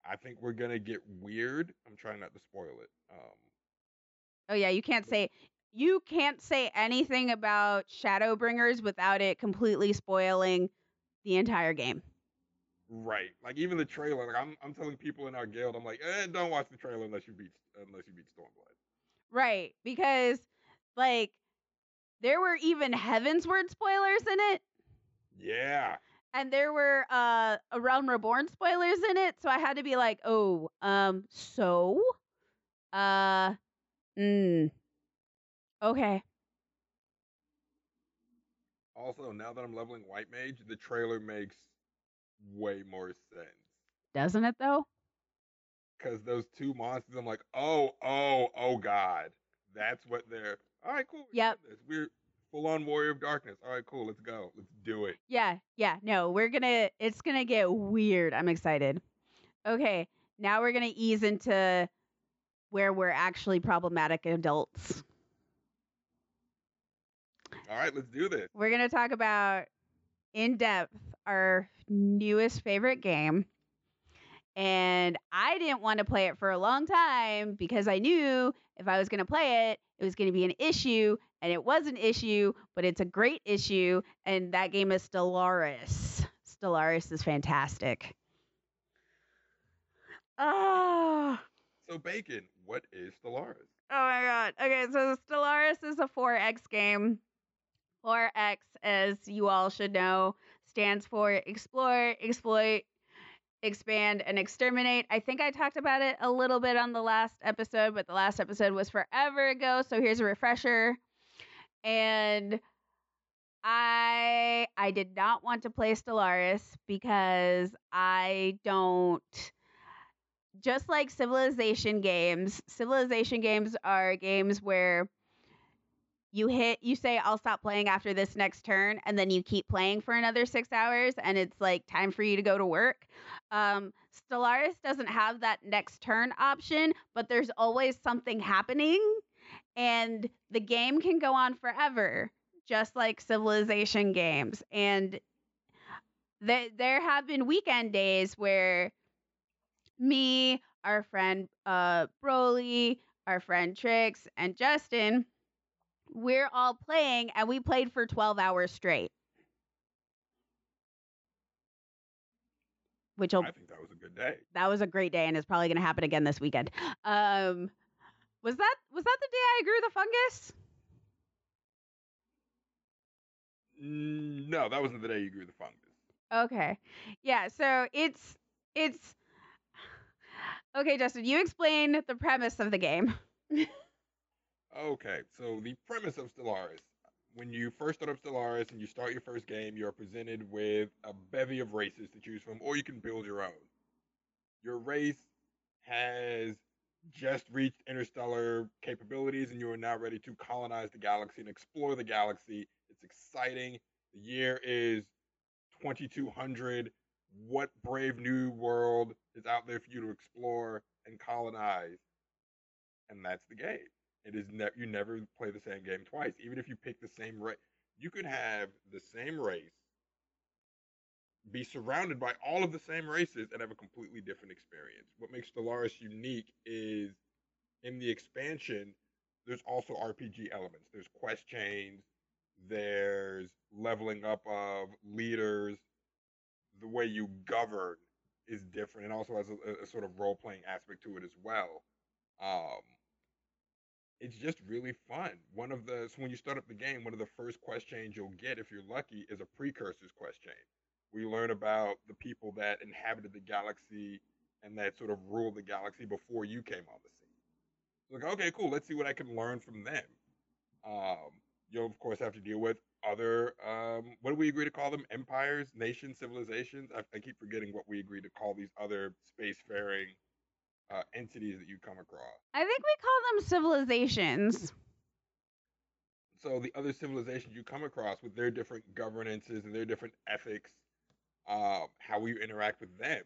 I think we're going to get weird. I'm trying not to spoil it. Oh, yeah. You can't say anything about Shadowbringers without it completely spoiling the entire game. Right. Like, even the trailer. Like, I'm telling people in our guild, I'm like, don't watch the trailer unless you beat Stormblood. Right. Because... like, there were even Heavensward spoilers in it. Yeah. And there were a Realm Reborn spoilers in it, so I had to be like, oh, okay. Also, now that I'm leveling White Mage, the trailer makes way more sense. Doesn't it, though? Because those two monsters, I'm like, oh, God. That's what they're... all right, cool. Yep. We're full-on Warrior of Darkness. All right, cool. Let's go. Let's do it. Yeah. No, it's going to get weird. I'm excited. Okay, now we're going to ease into where we're actually problematic adults. All right, let's do this. We're going to talk about, in depth, our newest favorite game. And I didn't want to play it for a long time because I knew if I was going to play it, it was going to be an issue, and it was an issue, but it's a great issue, and that game is Stellaris. Stellaris is fantastic. Oh. So, Bacon, what is Stellaris? Oh, my God. Okay, so Stellaris is a 4X game. 4X, as you all should know, stands for Explore, Exploit, Expand, and Exterminate. I think I talked about it a little bit on the last episode, but the last episode was forever ago, so here's a refresher. And I did not want to play Stellaris because I don't... just like Civilization games are games where you say, I'll stop playing after this next turn, and then you keep playing for another 6 hours, and it's like time for you to go to work. Stellaris doesn't have that next turn option, but there's always something happening, and the game can go on forever, just like Civilization games. And there have been weekend days where me, our friend Broly, our friend Trix, and Justin, we're all playing, and we played for 12 hours straight. I think that was a good day. That was a great day, and it's probably going to happen again this weekend. Was that the day I grew the fungus? No, that wasn't the day you grew the fungus. Okay. Yeah, so it's okay, Justin, you explain the premise of the game. Okay, so the premise of Stellaris. When you first start up Stellaris and you start your first game, you're presented with a bevy of races to choose from, or you can build your own. Your race has just reached interstellar capabilities, and you are now ready to colonize the galaxy and explore the galaxy. It's exciting. The year is 2200. What brave new world is out there for you to explore and colonize? And that's the game. It is you never play the same game twice. Even if you pick the same race, you could have the same race be surrounded by all of the same races and have a completely different experience. What makes Stellaris unique is in the expansion, there's also RPG elements. There's quest chains, there's leveling up of leaders. The way you govern is different, and also has a sort of role-playing aspect to it as well. It's just really fun. So when you start up the game, one of the first quest chains you'll get, if you're lucky, is a Precursors quest chain. We learn about the people that inhabited the galaxy and that sort of ruled the galaxy before you came on the scene. Like, okay, cool, let's see what I can learn from them. You'll, of course, have to deal with other, what do we agree to call them? Empires, nations, civilizations? I keep forgetting what we agreed to call these other spacefaring entities that you come across. I think we call them civilizations. So the other civilizations you come across with their different governances and their different ethics, how will you interact with them?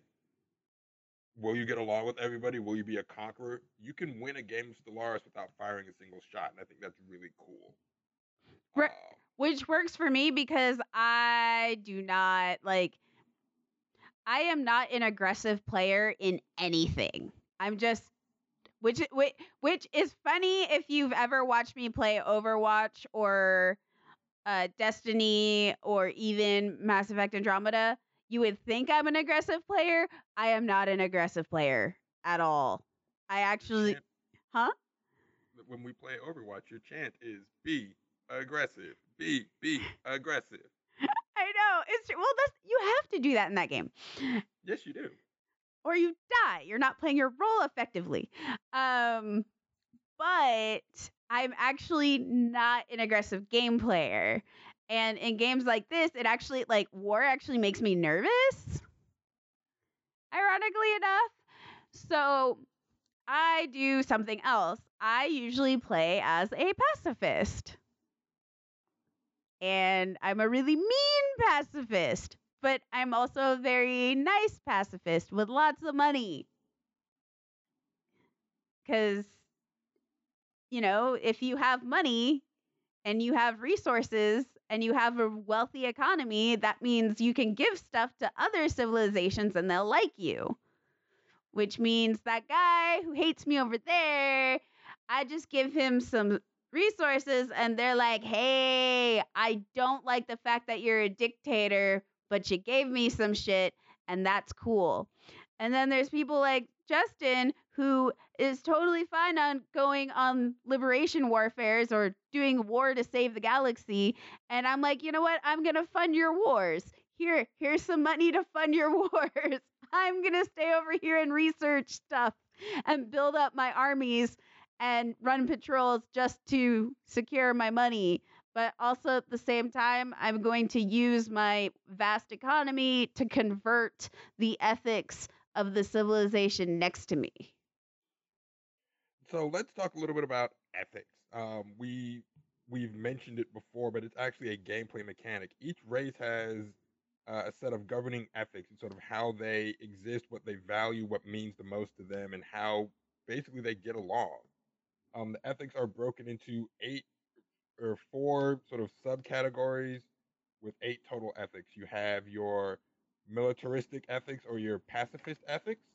Will you get along with everybody? Will you be a conqueror? You can win a game of Stellaris without firing a single shot, and I think that's really cool. Which works for me because I do not, I am not an aggressive player in anything. I'm just, which is funny if you've ever watched me play Overwatch or Destiny or even Mass Effect Andromeda. You would think I'm an aggressive player. I am not an aggressive player at all. I actually, When we play Overwatch, your chant is B. Aggressive. Be aggressive. I know. It's true. Well, you have to do that in that game. Yes, you do. Or you die. You're not playing your role effectively. But I'm actually not an aggressive game player. And in games like this, it actually, war actually makes me nervous. Ironically enough. So I do something else. I usually play as a pacifist. And I'm a really mean pacifist, but I'm also a very nice pacifist with lots of money. Because, if you have money and you have resources and you have a wealthy economy, that means you can give stuff to other civilizations and they'll like you. Which means that guy who hates me over there, I just give him some resources and they're like, hey, I don't like the fact that you're a dictator, but you gave me some shit and that's cool. And then there's people like Justin who is totally fine on going on liberation warfares or doing war to save the galaxy. And I'm like, you know what? I'm going to fund your wars. Here's some money to fund your wars. I'm going to stay over here and research stuff and build up my armies and run patrols just to secure my money. But also at the same time, I'm going to use my vast economy to convert the ethics of the civilization next to me. So let's talk a little bit about ethics. We we've mentioned it before, but it's actually a gameplay mechanic. Each race has a set of governing ethics, and sort of how they exist, what they value, what means the most to them, and how basically they get along. The ethics are broken into four sort of subcategories with 8 total ethics. You have your militaristic ethics or your pacifist ethics.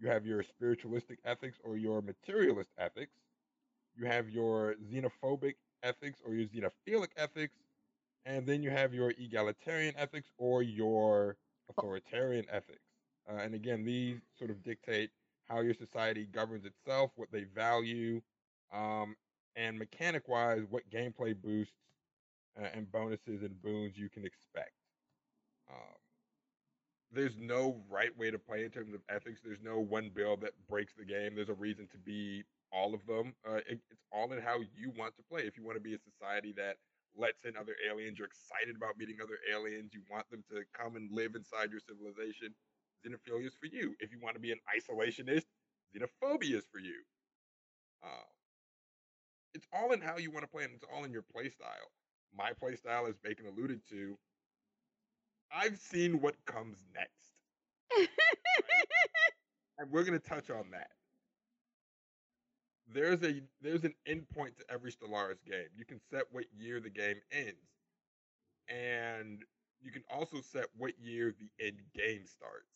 You have your spiritualistic ethics or your materialist ethics. You have your xenophobic ethics or your xenophilic ethics. And then you have your egalitarian ethics or your authoritarian ethics. And again, these sort of dictate how your society governs itself, what they value, and mechanic-wise, what gameplay boosts and bonuses and boons you can expect. There's no right way to play in terms of ethics. There's no one build that breaks the game. There's a reason to be all of them. It's all in how you want to play. If you want to be a society that lets in other aliens, you're excited about meeting other aliens, you want them to come and live inside your civilization, xenophobia is for you. If you want to be an isolationist, xenophobia is for you. It's all in how you want to play, and it's all in your play style. My play style, as Bacon alluded to, I've seen what comes next. Right? And we're going to touch on that. There's an endpoint to every Stellaris game. You can set what year the game ends. And you can also set what year the end game starts.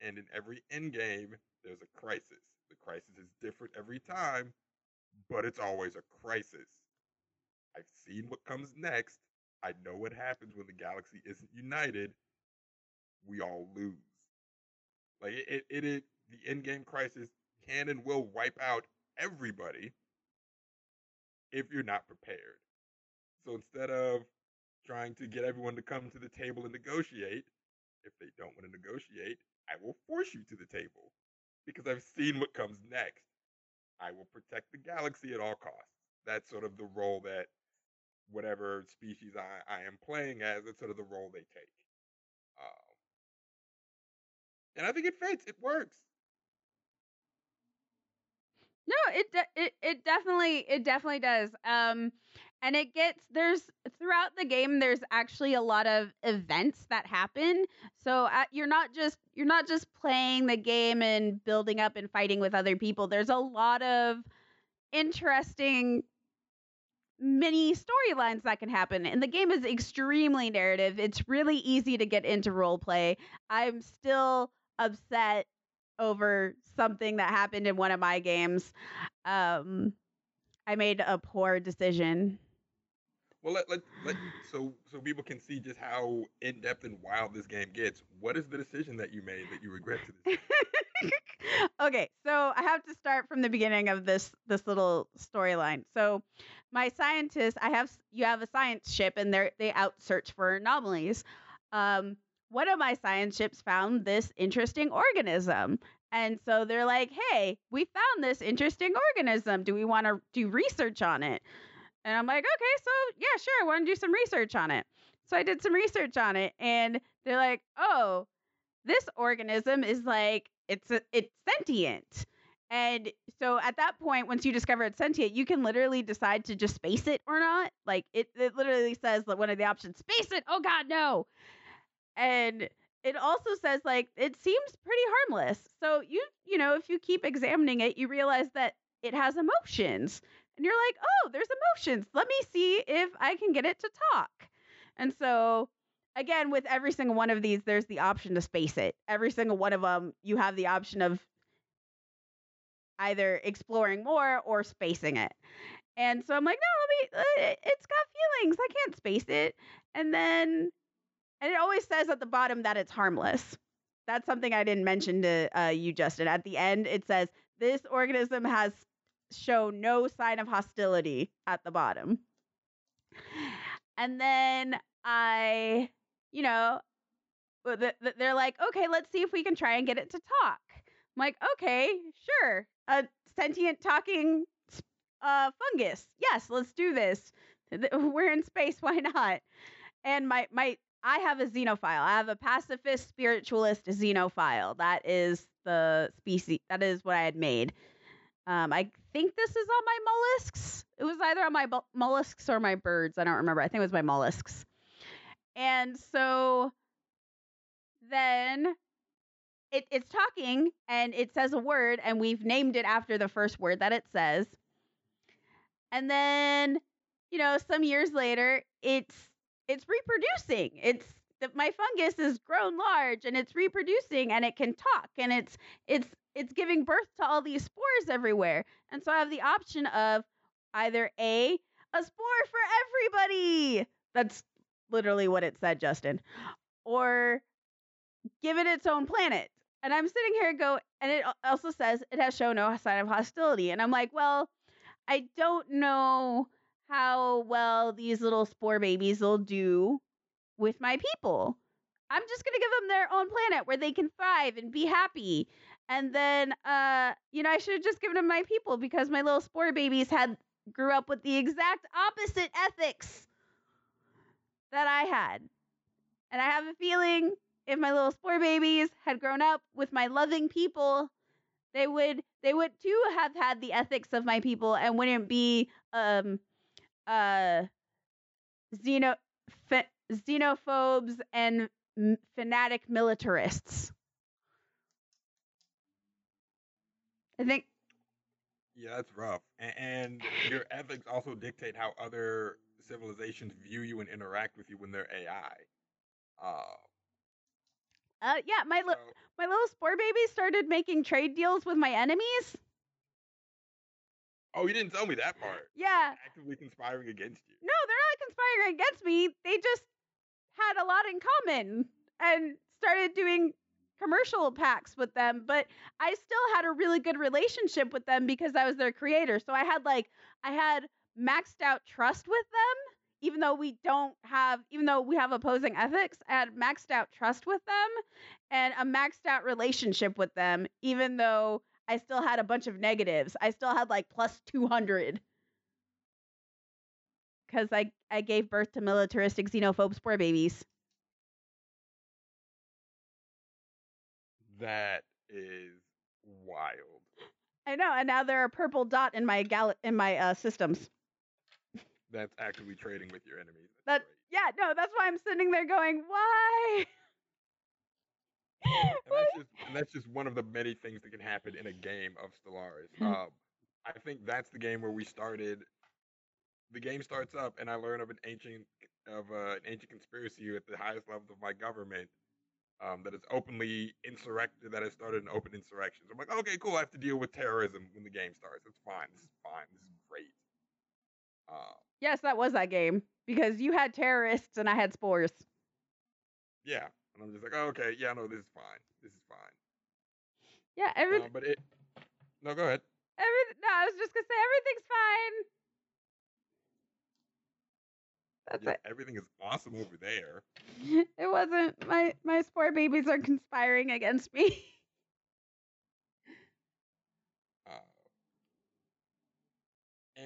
And in every end game, there's a crisis. The crisis is different every time, but it's always a crisis. I've seen what comes next. I know what happens when the galaxy isn't united. We all lose. Like the end game crisis can and will wipe out everybody if you're not prepared. So instead of trying to get everyone to come to the table and negotiate, if they don't want to negotiate, I will force you to the table because I've seen what comes next. I will protect the galaxy at all costs. That's sort of the role that whatever species I am playing as, that's sort of the role they take. And I think it fits. It works. No, it definitely does. And it gets, throughout the game, there's actually a lot of events that happen. So you're not just playing the game and building up and fighting with other people. There's a lot of interesting mini storylines that can happen, and the game is extremely narrative. It's really easy to get into role play. I'm still upset over something that happened in one of my games. I made a poor decision. Well, so people can see just how in depth and wild this game gets. What is the decision that you made that you regret to this day? Okay, so I have to start from the beginning of this little storyline. So, my scientist, you have a science ship, and they out search for anomalies. One of my science ships found this interesting organism. And so they're like, hey, we found this interesting organism. Do we want to do research on it? And I'm like, okay, so yeah, sure. I want to do some research on it. So I did some research on it. And they're like, oh, this organism is like, it's sentient. And so at that point, once you discover it's sentient, you can literally decide to just space it or not. Like it literally says that one of the options, space it. Oh God, no. And it also says, like, it seems pretty harmless. So, you know, if you keep examining it, you realize that it has emotions. And you're like, oh, there's emotions. Let me see if I can get it to talk. And so, again, with every single one of these, there's the option to space it. Every single one of them, you have the option of either exploring more or spacing it. And so I'm like, no, it's got feelings. I can't space it. And it always says at the bottom that it's harmless. That's something I didn't mention to you, Justin. At the end, it says, this organism has shown no sign of hostility at the bottom. And then I, you know, they're like, okay, let's see if we can try and get it to talk. I'm like, okay, sure. A sentient talking fungus. Yes, let's do this. We're in space. Why not? And I have a xenophile. I have a pacifist, spiritualist xenophile. That is the species. That is what I had made. I think this is on my mollusks. It was either on my mollusks or my birds. I don't remember. I think it was my mollusks. And so then it's talking and it says a word and we've named it after the first word that it says. And then, you know, some years later, it's reproducing. It's my fungus is grown large and it's reproducing and it can talk and it's giving birth to all these spores everywhere. And so I have the option of either a spore for everybody. That's literally what it said, Justin. Or give it its own planet. And I'm sitting here and it also says it has shown no sign of hostility. And I'm like, well, I don't know how well these little spore babies will do with my people. I'm just going to give them their own planet where they can thrive and be happy. And then, you know, I should have just given them my people because my little spore babies grew up with the exact opposite ethics that I had. And I have a feeling if my little spore babies had grown up with my loving people, they would too have had the ethics of my people and wouldn't be xenophobes and fanatic militarists. I think. Yeah, that's rough. And your ethics also dictate how other civilizations view you and interact with you when they're AI. Yeah, my little spore baby started making trade deals with my enemies. Oh, you didn't tell me that part. Yeah. They're actively conspiring against you. No, they're not conspiring against me. They just had a lot in common and started doing commercial packs with them, but I still had a really good relationship with them because I was their creator. So I had maxed out trust with them, even though we have opposing ethics. I had maxed out trust with them and a maxed out relationship with them, even though I still had a bunch of negatives. I still had like plus 200 because I gave birth to militaristic xenophobe spore babies. That is wild. I know, and now they're a purple dot in my systems. That's actively trading with your enemies. That's why I'm sitting there going, why? And that's just one of the many things that can happen in a game of Stellaris. I think that's the game where we started. The game starts up, and I learn of an ancient conspiracy at the highest levels of my government. That is openly insurrected, that has started an open insurrection. So I'm like, okay, cool, I have to deal with terrorism when the game starts. It's fine. This is fine. This is great. Yes, that was that game. Because you had terrorists and I had spores. Yeah. And I'm just like, oh, okay, yeah, no, this is fine. This is fine. Yeah, everything... No, go ahead. No, I was just going to say, everything's fine. That's it. Everything is awesome over there. It wasn't. My spore babies are conspiring against me.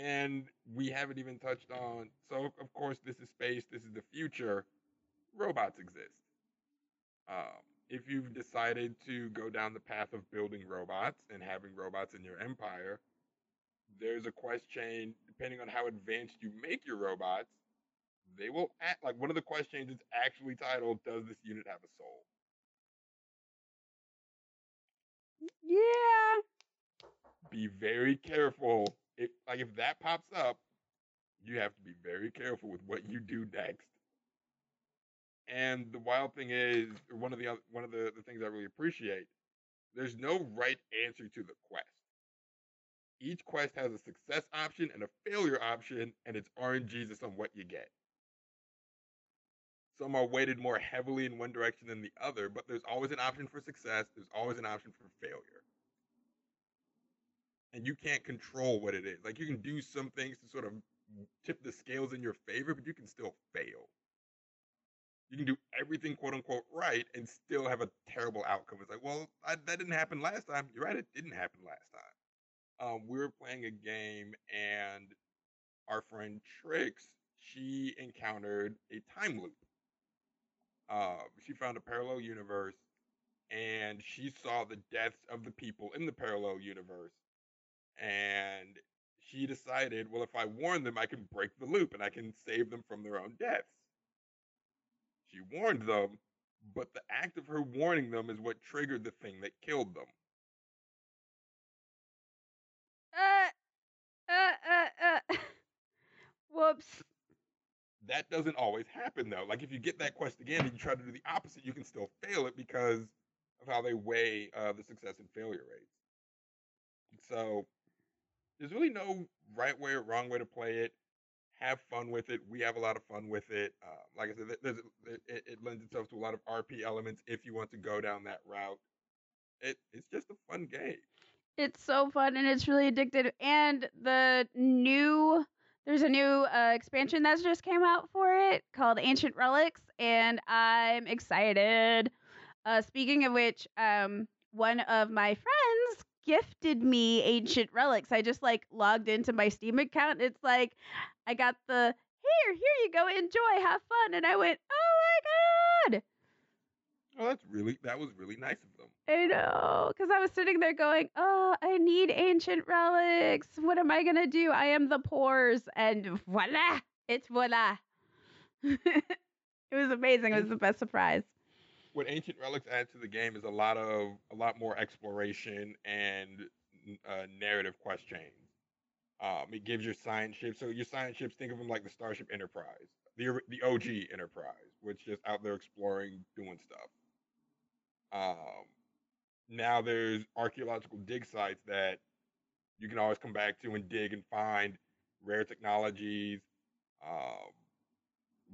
And we haven't even touched on. So, of course, this is space. This is the future. Robots exist. If you've decided to go down the path of building robots and having robots in your empire, there's a quest chain, depending on how advanced you make your robots. They will act like one of the questions is actually titled, does this unit have a soul? Yeah. Be very careful. If that pops up, you have to be very careful with what you do next. And the wild thing is, one of the things I really appreciate, there's no right answer to the quest. Each quest has a success option and a failure option, and it's RNGesus on what you get. Some are weighted more heavily in one direction than the other, but there's always an option for success. There's always an option for failure. And you can't control what it is. Like, you can do some things to sort of tip the scales in your favor, but you can still fail. You can do everything, quote unquote, right and still have a terrible outcome. It's like, well, that didn't happen last time. You're right, it didn't happen last time. We were playing a game, and our friend Trix, she encountered a time loop. She found a parallel universe, and she saw the deaths of the people in the parallel universe, And she decided, well, if I warn them, I can break the loop and I can save them from their own deaths. She warned them, but the act of her warning them is what triggered the thing that killed them. Whoops. That doesn't always happen, though. Like, if you get that quest again and you try to do the opposite, you can still fail it because of how they weigh the success and failure rates. So there's really no right way or wrong way to play it. Have fun with it. We have a lot of fun with it. Like I said, it lends itself to a lot of RP elements if you want to go down that route. It's just a fun game. It's so fun, and it's really addictive. And there's a new expansion that's just came out for it called Ancient Relics, and I'm excited. Speaking of which, one of my friends gifted me Ancient Relics. I just logged into my Steam account. It's like I got the here you go, enjoy, have fun, and I went, oh my god! Oh, that was really nice of them. I know, because I was sitting there going, oh, I need Ancient Relics. What am I gonna do? I am the pores, and voila, it's voila. It was amazing. It was the best surprise. What Ancient Relics adds to the game is a lot more exploration and narrative quest chains. It gives your science ships. So your science ships, think of them like the Starship Enterprise, the OG Enterprise, which is out there exploring, doing stuff. Now there's archaeological dig sites that you can always come back to and dig and find rare technologies.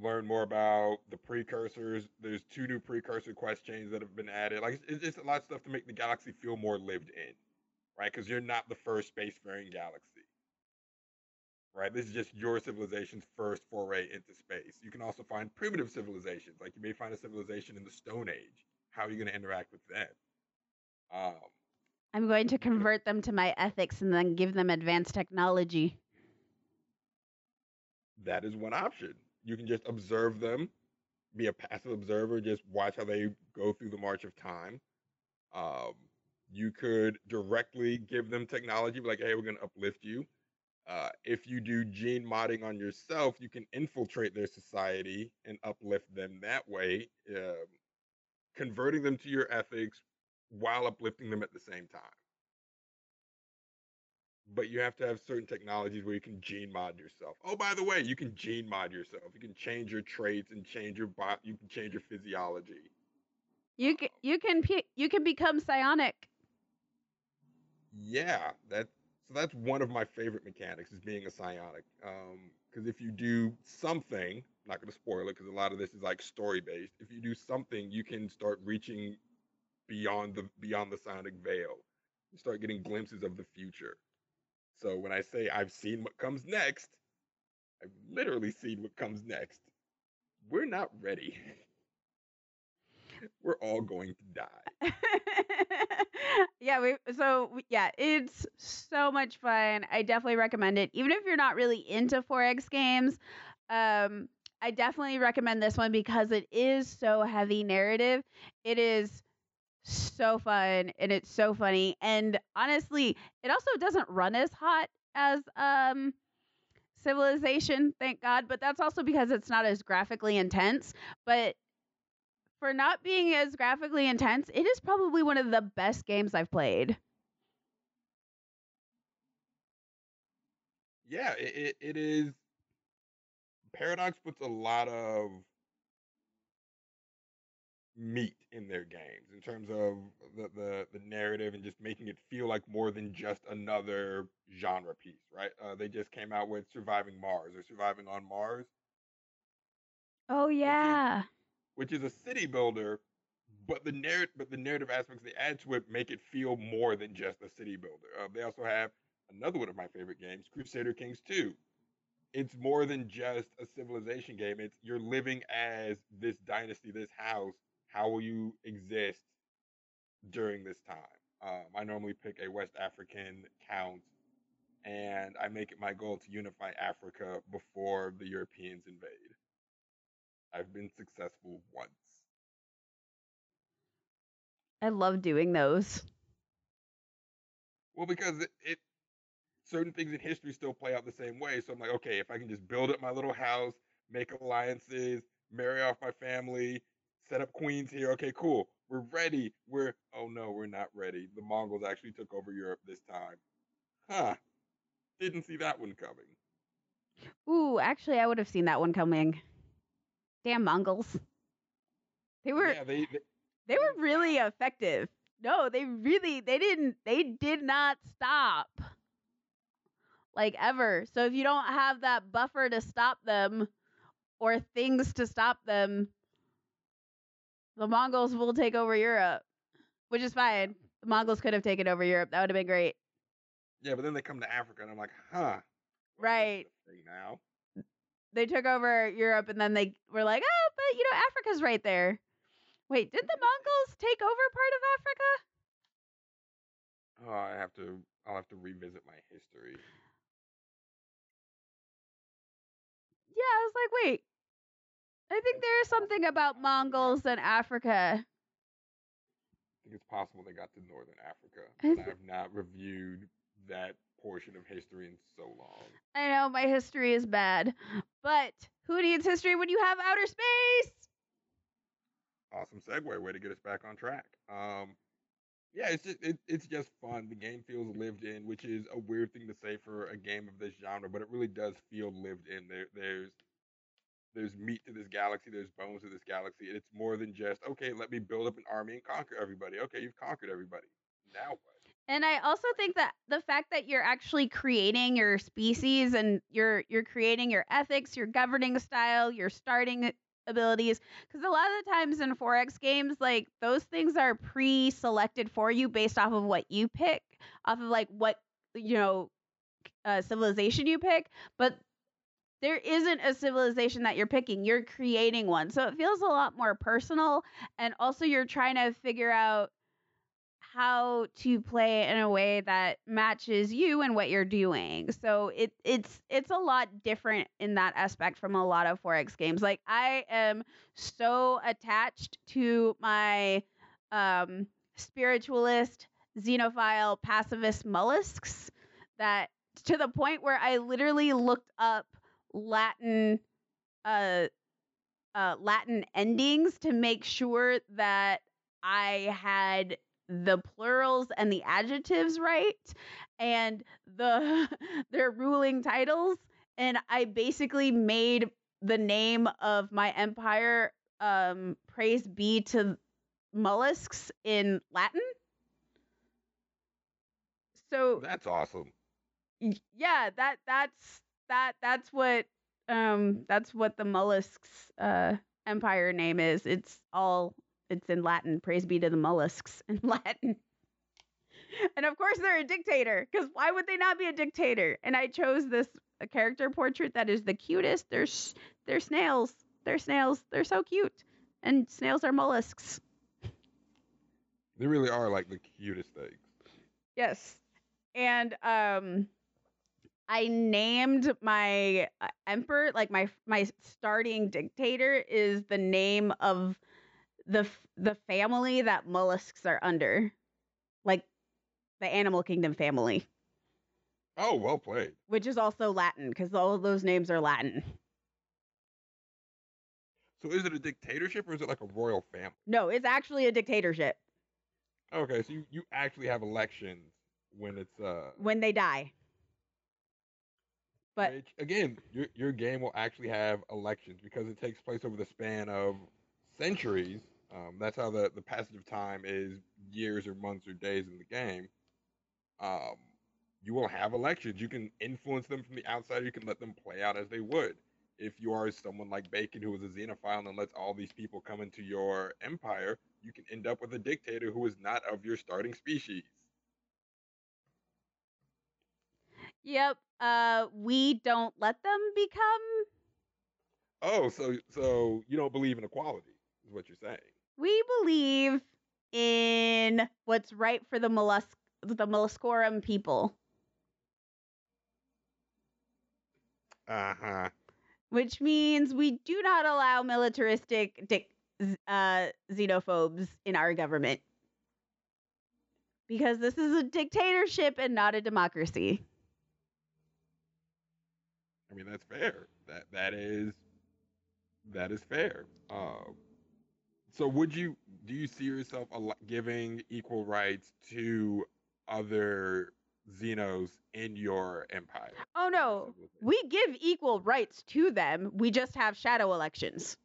Learn more about the precursors. There's 2 new precursor quest chains that have been added. Like, it's just a lot of stuff to make the galaxy feel more lived in, right? Because you're not the first spacefaring galaxy, right? This is just your civilization's first foray into space. You can also find primitive civilizations. Like, you may find a civilization in the Stone Age. How are you going to interact with them? I'm going to convert them to my ethics and then give them advanced technology. That is one option. You can just observe them, be a passive observer, just watch how they go through the march of time. You could directly give them technology, like, hey, we're going to uplift you. If you do gene modding on yourself, you can infiltrate their society and uplift them that way, converting them to your ethics while uplifting them at the same time. But you have to have certain technologies where you can gene mod yourself. Oh, by the way, you can gene mod yourself. You can change your traits and change your body. You can change your physiology. You can become psionic. Yeah, that's one of my favorite mechanics is being a psionic. Because if you do something, I'm not going to spoil it because a lot of this is story based. If you do something, you can start reaching beyond the psionic veil. You start getting glimpses of the future. So when I say I've seen what comes next, I've literally seen what comes next. We're not ready. We're all going to die. It's so much fun. I definitely recommend it. Even if you're not really into 4X games, I definitely recommend this one because it is so heavy narrative. It is so fun and it's so funny, and honestly it also doesn't run as hot as Civilization, thank god, but that's also because it's not as graphically intense. But for not being as graphically intense, it is probably one of the best games I've played. Yeah, it is. Paradox puts a lot of meat in their games in terms of the narrative and just making it feel like more than just another genre piece, right? They just came out with Surviving Mars or Surviving on Mars. Oh yeah. Which is a city builder, but the narrative aspects they add to it make it feel more than just a city builder. They also have another one of my favorite games, Crusader Kings 2. It's more than just a civilization game. It's you're living as this dynasty, this house. How will you exist during this time? I normally pick a West African count, and I make it my goal to unify Africa before the Europeans invade. I've been successful once. I love doing those. Well, because it certain things in history still play out the same way. So I'm like, okay, if I can just build up my little house, make alliances, marry off my family, set up queens here. Okay, cool. We're ready. Oh no, we're not ready. The Mongols actually took over Europe this time. Huh. Didn't see that one coming. Ooh, actually, I would have seen that one coming. Damn Mongols. They were really effective. No, they did not stop. Like, ever. So if you don't have that buffer to stop them, or things to stop them, the Mongols will take over Europe, which is fine. The Mongols could have taken over Europe. That would have been great. Yeah, but then they come to Africa, and I'm like, huh. Right. Now they took over Europe, and then they were like, oh, but, Africa's right there. Wait, did the Mongols take over part of Africa? Oh, I'll have to revisit my history. Yeah, I was like, wait. I think there is something about Mongols and Africa. I think it's possible they got to Northern Africa. I have not reviewed that portion of history in so long. I know, my history is bad. But who needs history when you have outer space? Awesome segue. Way to get us back on track. Yeah, it's just fun. The game feels lived in, which is a weird thing to say for a game of this genre, but it really does feel lived in. There's meat to this galaxy. There's bones to this galaxy. And it's more than just, okay, let me build up an army and conquer everybody. Okay, you've conquered everybody. Now what? And I also think that the fact that you're actually creating your species and you're creating your ethics, your governing style, your starting abilities, because a lot of the times in 4X games, like, those things are pre-selected for you based off of what you pick, off of, like, what, civilization you pick, but there isn't a civilization that you're picking. You're creating one. So it feels a lot more personal, and also you're trying to figure out how to play in a way that matches you and what you're doing. So it's a lot different in that aspect from a lot of 4X games. Like, I am so attached to my spiritualist, xenophile, pacifist mollusks that, to the point where I literally looked up Latin endings to make sure that I had the plurals and the adjectives right, and their ruling titles, and I basically made the name of my empire praise be to mollusks in Latin. So that's awesome. Yeah, that's what the mollusks empire name is. It's in Latin. Praise be to the mollusks in Latin. And of course they're a dictator, because why would they not be a dictator? And I chose this character portrait that is the cutest. They're snails. They're snails. They're so cute. And snails are mollusks. They really are, like, the cutest things. Yes. And I named my emperor, like, my starting dictator is the name of the family that mollusks are under, like the animal kingdom family. Oh, well played. Which is also Latin, because all of those names are Latin. So is it a dictatorship, or is it like a royal family? No, it's actually a dictatorship. Okay, so you actually have elections when it's when they die. But which, again, your game will actually have elections, because it takes place over the span of centuries. That's how the passage of time is, years or months or days in the game. You will have elections. You can influence them from the outside. You can let them play out as they would. If you are someone like Bacon, who is a xenophile and lets all these people come into your empire, you can end up with a dictator who is not of your starting species. Yep. We don't let them become. Oh, so you don't believe in equality, is what you're saying. We believe in what's right for the molluscorum people. Uh-huh. Which means we do not allow militaristic xenophobes in our government. Because this is a dictatorship and not a democracy. I mean, that's fair. That is fair. So do you see yourself giving equal rights to other Xenos in your empire? Oh no, we give equal rights to them. We just have shadow elections.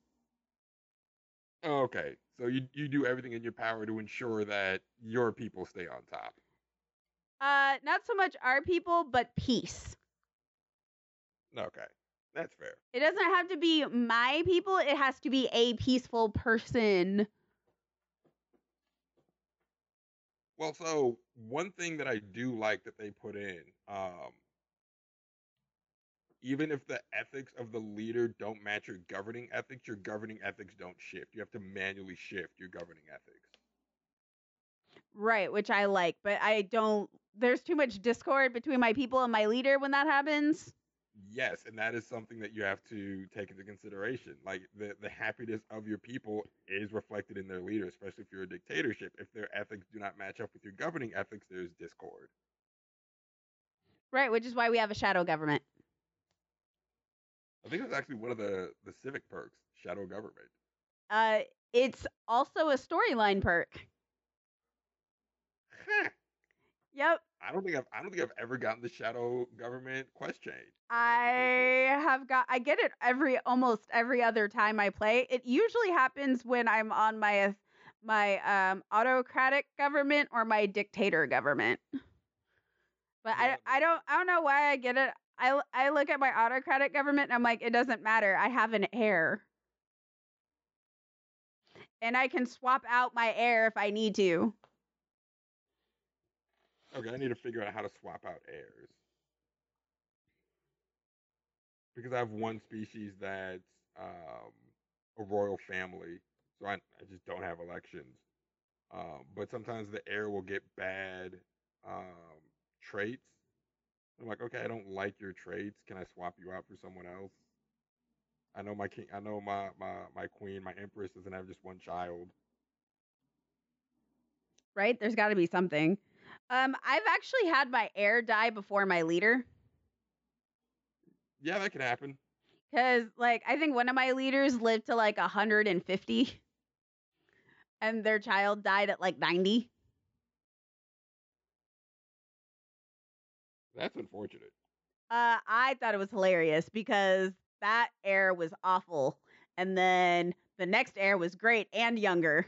Okay, so you do everything in your power to ensure that your people stay on top. Not so much our people, but peace. Okay, that's fair. It doesn't have to be my people. It has to be a peaceful person. Well, so one thing that I do like that they put in, even if the ethics of the leader don't match your governing ethics don't shift. You have to manually shift your governing ethics. Right, which I like, but there's too much discord between my people and my leader when that happens. Yes, and that is something that you have to take into consideration. Like, the happiness of your people is reflected in their leader, especially if you're a dictatorship. If their ethics do not match up with your governing ethics, there's discord. Right, which is why we have a shadow government. I think that's actually one of the civic perks, shadow government. It's also a storyline perk. Yep. I don't think I've ever gotten the shadow government question. I get it almost every other time I play. It usually happens when I'm on my autocratic government or my dictator government. But yeah. I don't know why I get it. I look at my autocratic government and I'm like, it doesn't matter. I have an heir. And I can swap out my heir if I need to. Okay, I need to figure out how to swap out heirs. Because I have one species that's a royal family, so I just don't have elections. But sometimes the heir will get bad traits. I'm like, okay, I don't like your traits. Can I swap you out for someone else? I know my king. I know my queen, my empress doesn't have just one child. Right? There's got to be something. I've actually had my heir die before my leader. Yeah, that can happen. Because, I think one of my leaders lived to, 150. And their child died at, 90. That's unfortunate. I thought it was hilarious because that heir was awful. And then the next heir was great and younger.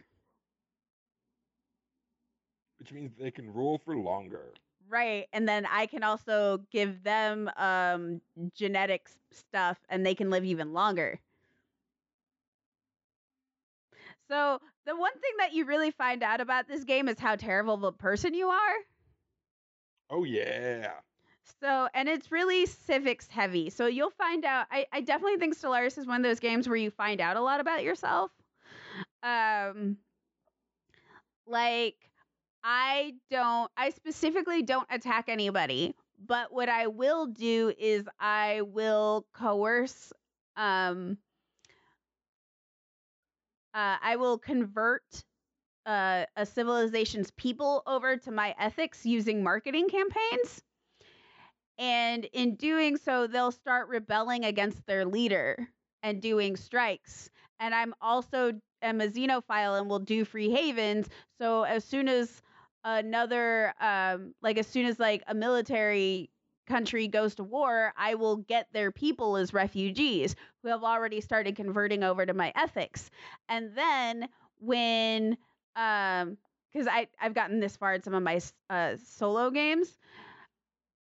Which means they can rule for longer. Right. And then I can also give them genetic stuff and they can live even longer. So the one thing that you really find out about this game is how terrible of a person you are. Oh, yeah. So, and it's really civics heavy. So you'll find out. I definitely think Stellaris is one of those games where you find out a lot about yourself. I specifically don't attack anybody, but what I will do is I will coerce, I will convert a civilization's people over to my ethics using marketing campaigns. And in doing so, they'll start rebelling against their leader and doing strikes. And I'm also a xenophile and will do free havens. So as soon as a military country goes to war, I will get their people as refugees who have already started converting over to my ethics. And then when, because I've gotten this far in some of my solo games,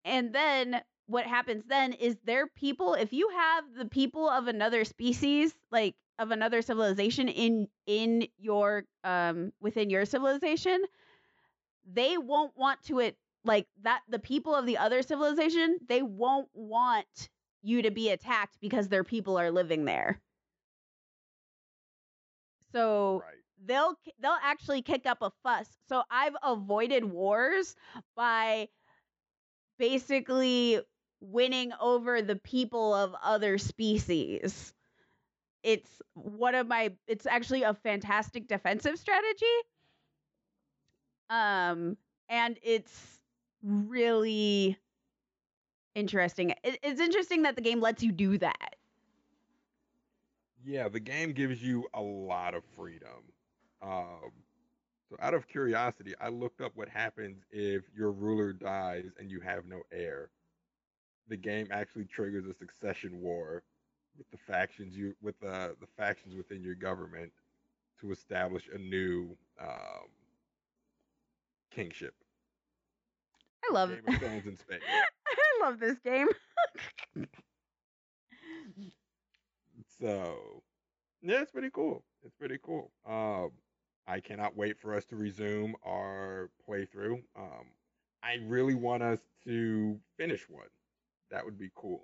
and then what happens then is their people, if you have the people of another species, of another civilization in your within your civilization, they won't want to the people of the other civilization, they won't want you to be attacked because their people are living there. So right. They'll actually kick up a fuss. So I've avoided wars by basically winning over the people of other species. It's actually a fantastic defensive strategy. And it's really interesting. It's interesting that the game lets you do that. Yeah, the game gives you a lot of freedom. So out of curiosity, I looked up what happens if your ruler dies and you have no heir. The game actually triggers a succession war with the factions within your government to establish a new kingship. I love it. Game of Thrones in space. I love this game. So, yeah, it's pretty cool. It's pretty cool. I cannot wait for us to resume our playthrough. I really want us to finish one. That would be cool.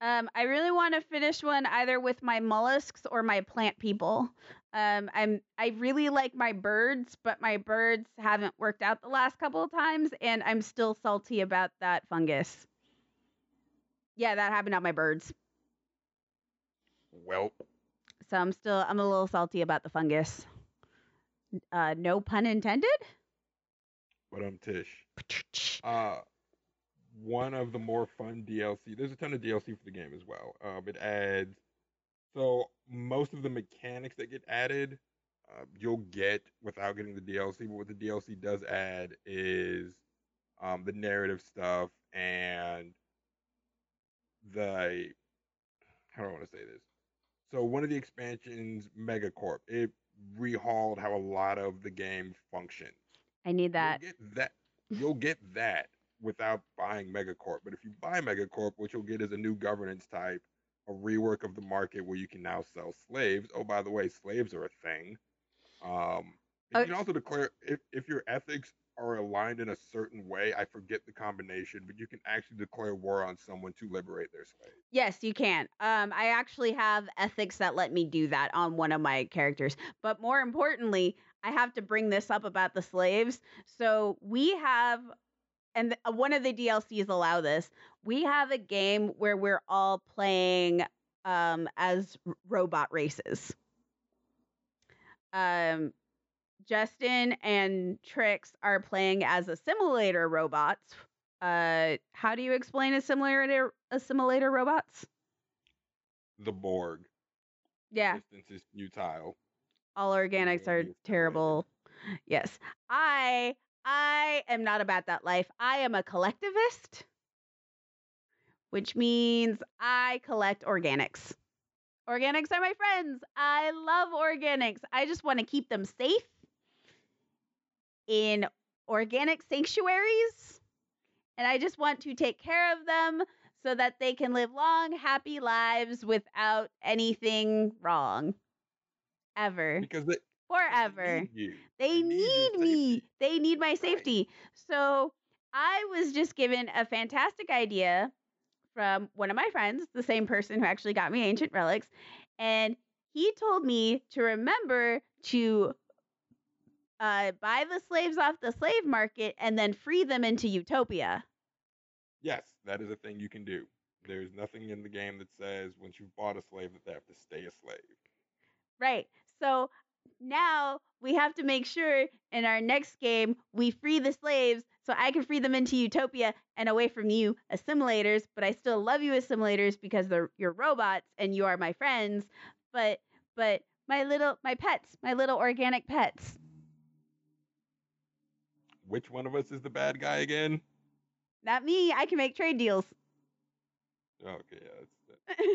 I really want to finish one either with my mollusks or my plant people. I really like my birds, but my birds haven't worked out the last couple of times, and I'm still salty about that fungus. Yeah, that happened on my birds. Well. So I'm a little salty about the fungus. No pun intended. But tish. One of the more fun DLC. There's a ton of DLC for the game as well. It adds... So, most of the mechanics that get added, you'll get without getting the DLC. But what the DLC does add is the narrative stuff and the... How do I want to say this? So, one of the expansions, Megacorp, it rehauled how a lot of the game functions. I need that. You'll get that. Without buying Megacorp. But if you buy Megacorp, what you'll get is a new governance type, a rework of the market where you can now sell slaves. Oh, by the way, slaves are a thing. You can also declare if your ethics are aligned in a certain way, I forget the combination, but you can actually declare war on someone to liberate their slave. Yes, you can. I actually have ethics that let me do that on one of my characters. But more importantly, I have to bring this up about the slaves. So we have... And one of the DLCs allow this. We have a game where we're all playing as robot races. Justin and Trix are playing as assimilator robots. How do you explain assimilator robots? The Borg. Yeah. Resistance is futile. All organics are terrible. Yes. I am not about that life. I am a collectivist, which means I collect organics. Organics are my friends. I love organics. I just want to keep them safe in organic sanctuaries. And I just want to take care of them so that they can live long, happy lives without anything wrong. Ever. Because forever. They need me. They need my safety. Right. So I was just given a fantastic idea from one of my friends, the same person who actually got me Ancient Relics. And he told me to remember to buy the slaves off the slave market and then free them into Utopia. Yes, that is a thing you can do. There's nothing in the game that says once you've bought a slave that they have to stay a slave. Right. So now we have to make sure in our next game we free the slaves so I can free them into Utopia and away from you assimilators, but I still love you assimilators because you're robots and you are my friends, but my little organic pets. Which one of us is the bad guy again? Not me. I can make trade deals. Okay, yeah, that's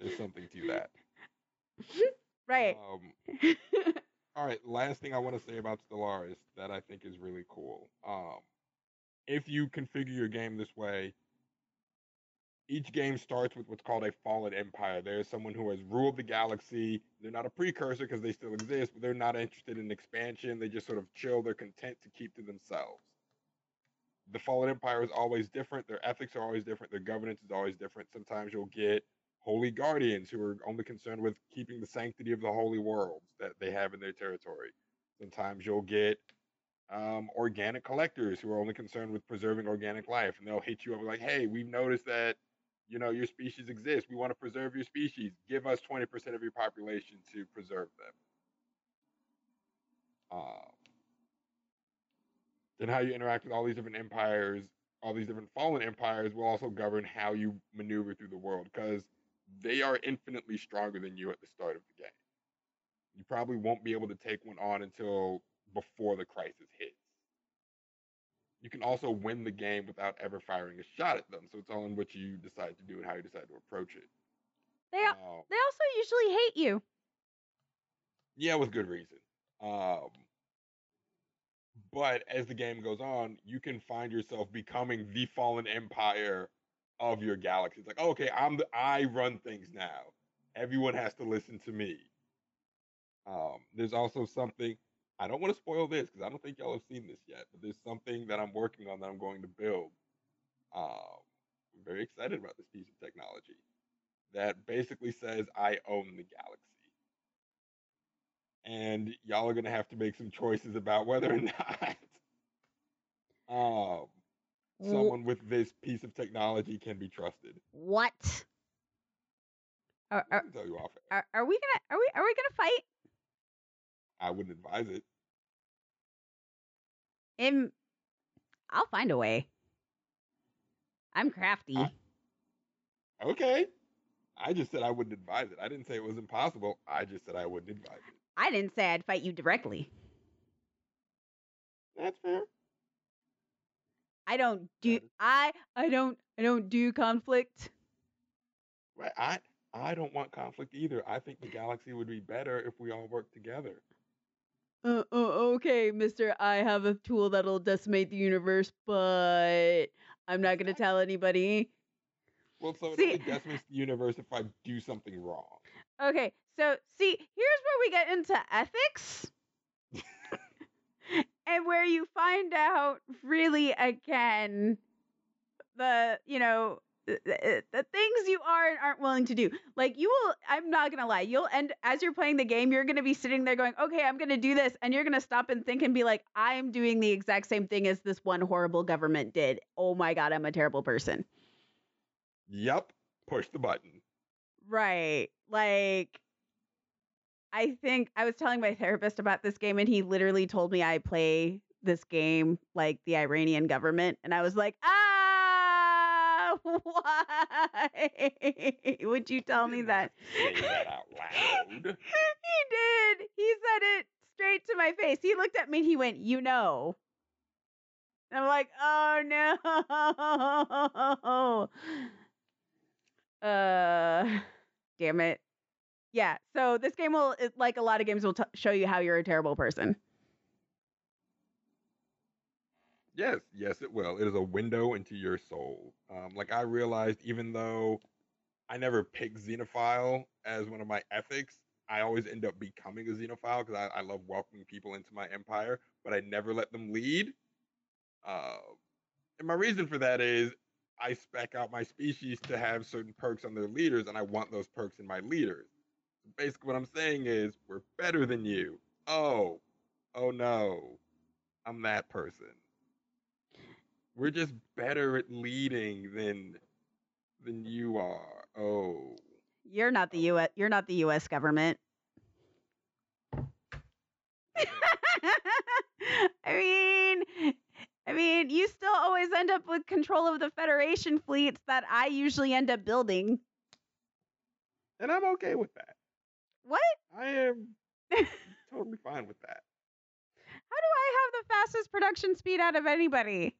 there's something to that. Right. All right, last thing I want to say about Stellaris that I think is really cool. If you configure your game this way, each game starts with what's called a fallen empire. There's someone who has ruled the galaxy. They're not a precursor because they still exist, but they're not interested in expansion. They just sort of chill. They're content to keep to themselves. The fallen empire is always different. Their ethics are always different. Their governance is always different. Sometimes you'll get Holy Guardians, who are only concerned with keeping the sanctity of the holy worlds that they have in their territory. Sometimes you'll get organic collectors who are only concerned with preserving organic life, and they'll hit you up like, hey, we've noticed that, you know, your species exists. We want to preserve your species. Give us 20% of your population to preserve them. Then how you interact with all these different empires all these different fallen empires will also govern how you maneuver through the world, because they are infinitely stronger than you at the start of the game. You probably won't be able to take one on until before the crisis hits. You can also win the game without ever firing a shot at them, so it's all in what you decide to do and how you decide to approach it. They also usually hate you. Yeah, with good reason. But as the game goes on, you can find yourself becoming the fallen empire of your galaxy. It's like, oh, okay, I run things now. Everyone has to listen to me. There's also something, I don't want to spoil this because I don't think y'all have seen this yet, but there's something that I'm working on that I'm going to build. I'm very excited about this piece of technology that basically says I own the galaxy. And y'all are going to have to make some choices about whether or not someone with this piece of technology can be trusted. What? Are we gonna fight? I wouldn't advise it. I'll find a way. I'm crafty. Okay. I just said I wouldn't advise it. I didn't say it was impossible. I just said I wouldn't advise it. I didn't say I'd fight you directly. That's fair. I don't do conflict. Right. I don't want conflict either. I think the galaxy would be better if we all worked together. Okay, mister, I have a tool that'll decimate the universe, but I'm not going to tell anybody. Well, so it only decimates the universe if I do something wrong. Okay, so, see, here's where we get into ethics. And where you find out, really, again, the things you are and aren't willing to do. Like, you will, I'm not going to lie, you'll end, as you're playing the game, you're going to be sitting there going, okay, I'm going to do this. And you're going to stop and think and be like, I'm doing the exact same thing as this one horrible government did. Oh my God, I'm a terrible person. Yep. Push the button. Right. Like, I think I was telling my therapist about this game and he literally told me I play this game like the Iranian government. And I was like, why would you tell me that? Say that out loud. He did. He said it straight to my face. He looked at me and he went, you know. And I'm like, oh no. Damn it. Yeah, so this game will, like a lot of games, will show you how you're a terrible person. Yes, it will. It is a window into your soul. Like, I realized, even though I never picked xenophile as one of my ethics, I always end up becoming a xenophile because I love welcoming people into my empire, but I never let them lead. And my reason for that is I spec out my species to have certain perks on their leaders, and I want those perks in my leaders. Basically, what I'm saying is, we're better than you. Oh no, I'm that person. We're just better at leading than you are. Oh. You're not the U.S. You're not the U.S. government. I mean, you still always end up with control of the Federation fleets that I usually end up building. And I'm okay with that. What? I am totally fine with that. How do I have the fastest production speed out of anybody?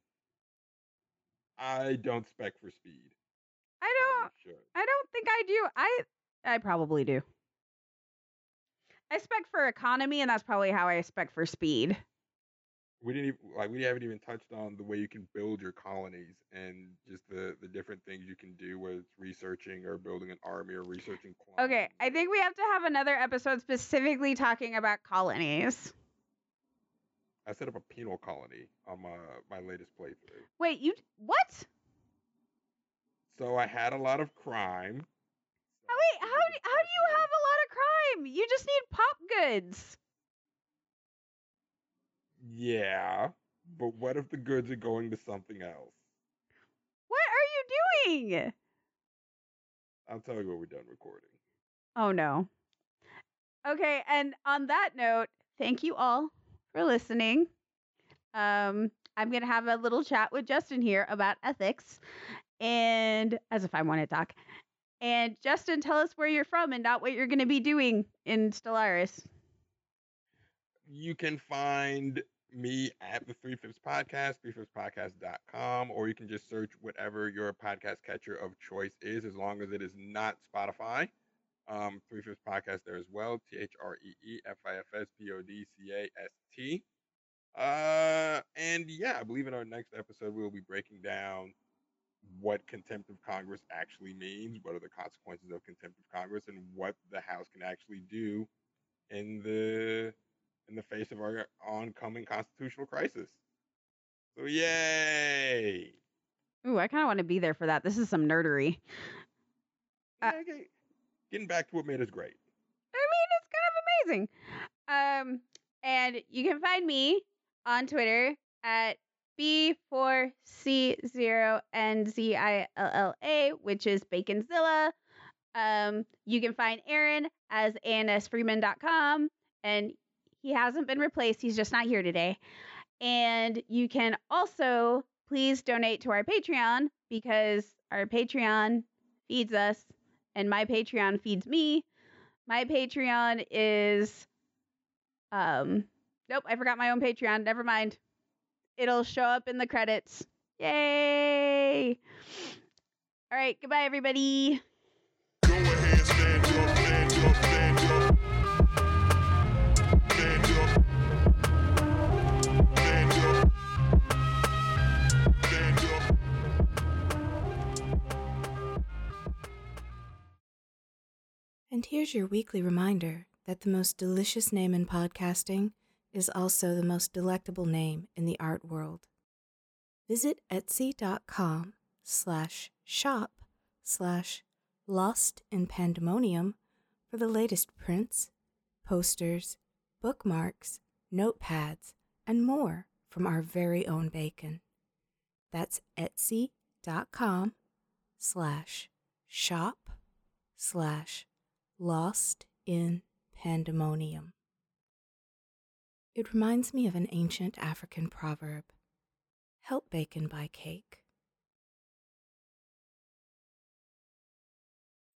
I don't spec for speed. I don't think I do. I probably do. I spec for economy, and that's probably how I spec for speed. We haven't even touched on the way you can build your colonies and just the different things you can do, whether it's researching or building an army or researching colonies. Okay, I think we have to have another episode specifically talking about colonies. I set up a penal colony on my latest playthrough. Wait, you what? So I had a lot of crime. Wait, how do you have a lot of crime? You just need pop goods. Yeah, but what if the goods are going to something else? What are you doing? I'll tell you when we're done recording. Oh no. Okay, and on that note, thank you all for listening. I'm going to have a little chat with Justin here about ethics, and as if I want to talk. And Justin, tell us where you're from and not what you're going to be doing in Stellaris. You can find me at the Three-Fifths Podcast, three-fifthspodcast.com, or you can just search whatever your podcast catcher of choice is, as long as it is not Spotify. Three-Fifths Podcast there as well, ThreeFifthspodcast. And yeah, I believe in our next episode, we'll be breaking down what contempt of Congress actually means, what are the consequences of contempt of Congress, and what the House can actually do in the face of our oncoming constitutional crisis. So yay! Ooh, I kind of want to be there for that. This is some nerdery. Okay. Getting back to what made us great. I mean, it's kind of amazing. And you can find me on Twitter at B4C0NZILLA, which is Baconzilla. You can find Aaron as ansfreeman.com, and he hasn't been replaced. He's just not here today. And you can also please donate to our Patreon, because our Patreon feeds us and my Patreon feeds me. My Patreon is... nope, I forgot my own Patreon. Never mind. It'll show up in the credits. Yay! All right, goodbye, everybody. Go ahead, stand up. And here's your weekly reminder that the most delicious name in podcasting is also the most delectable name in the art world. Visit Etsy.com/shop/Lost in Pandemonium for the latest prints, posters, bookmarks, notepads, and more from our very own bacon. That's Etsy.com/shop/Lost in Pandemonium. It reminds me of an ancient African proverb. Help bacon by cake.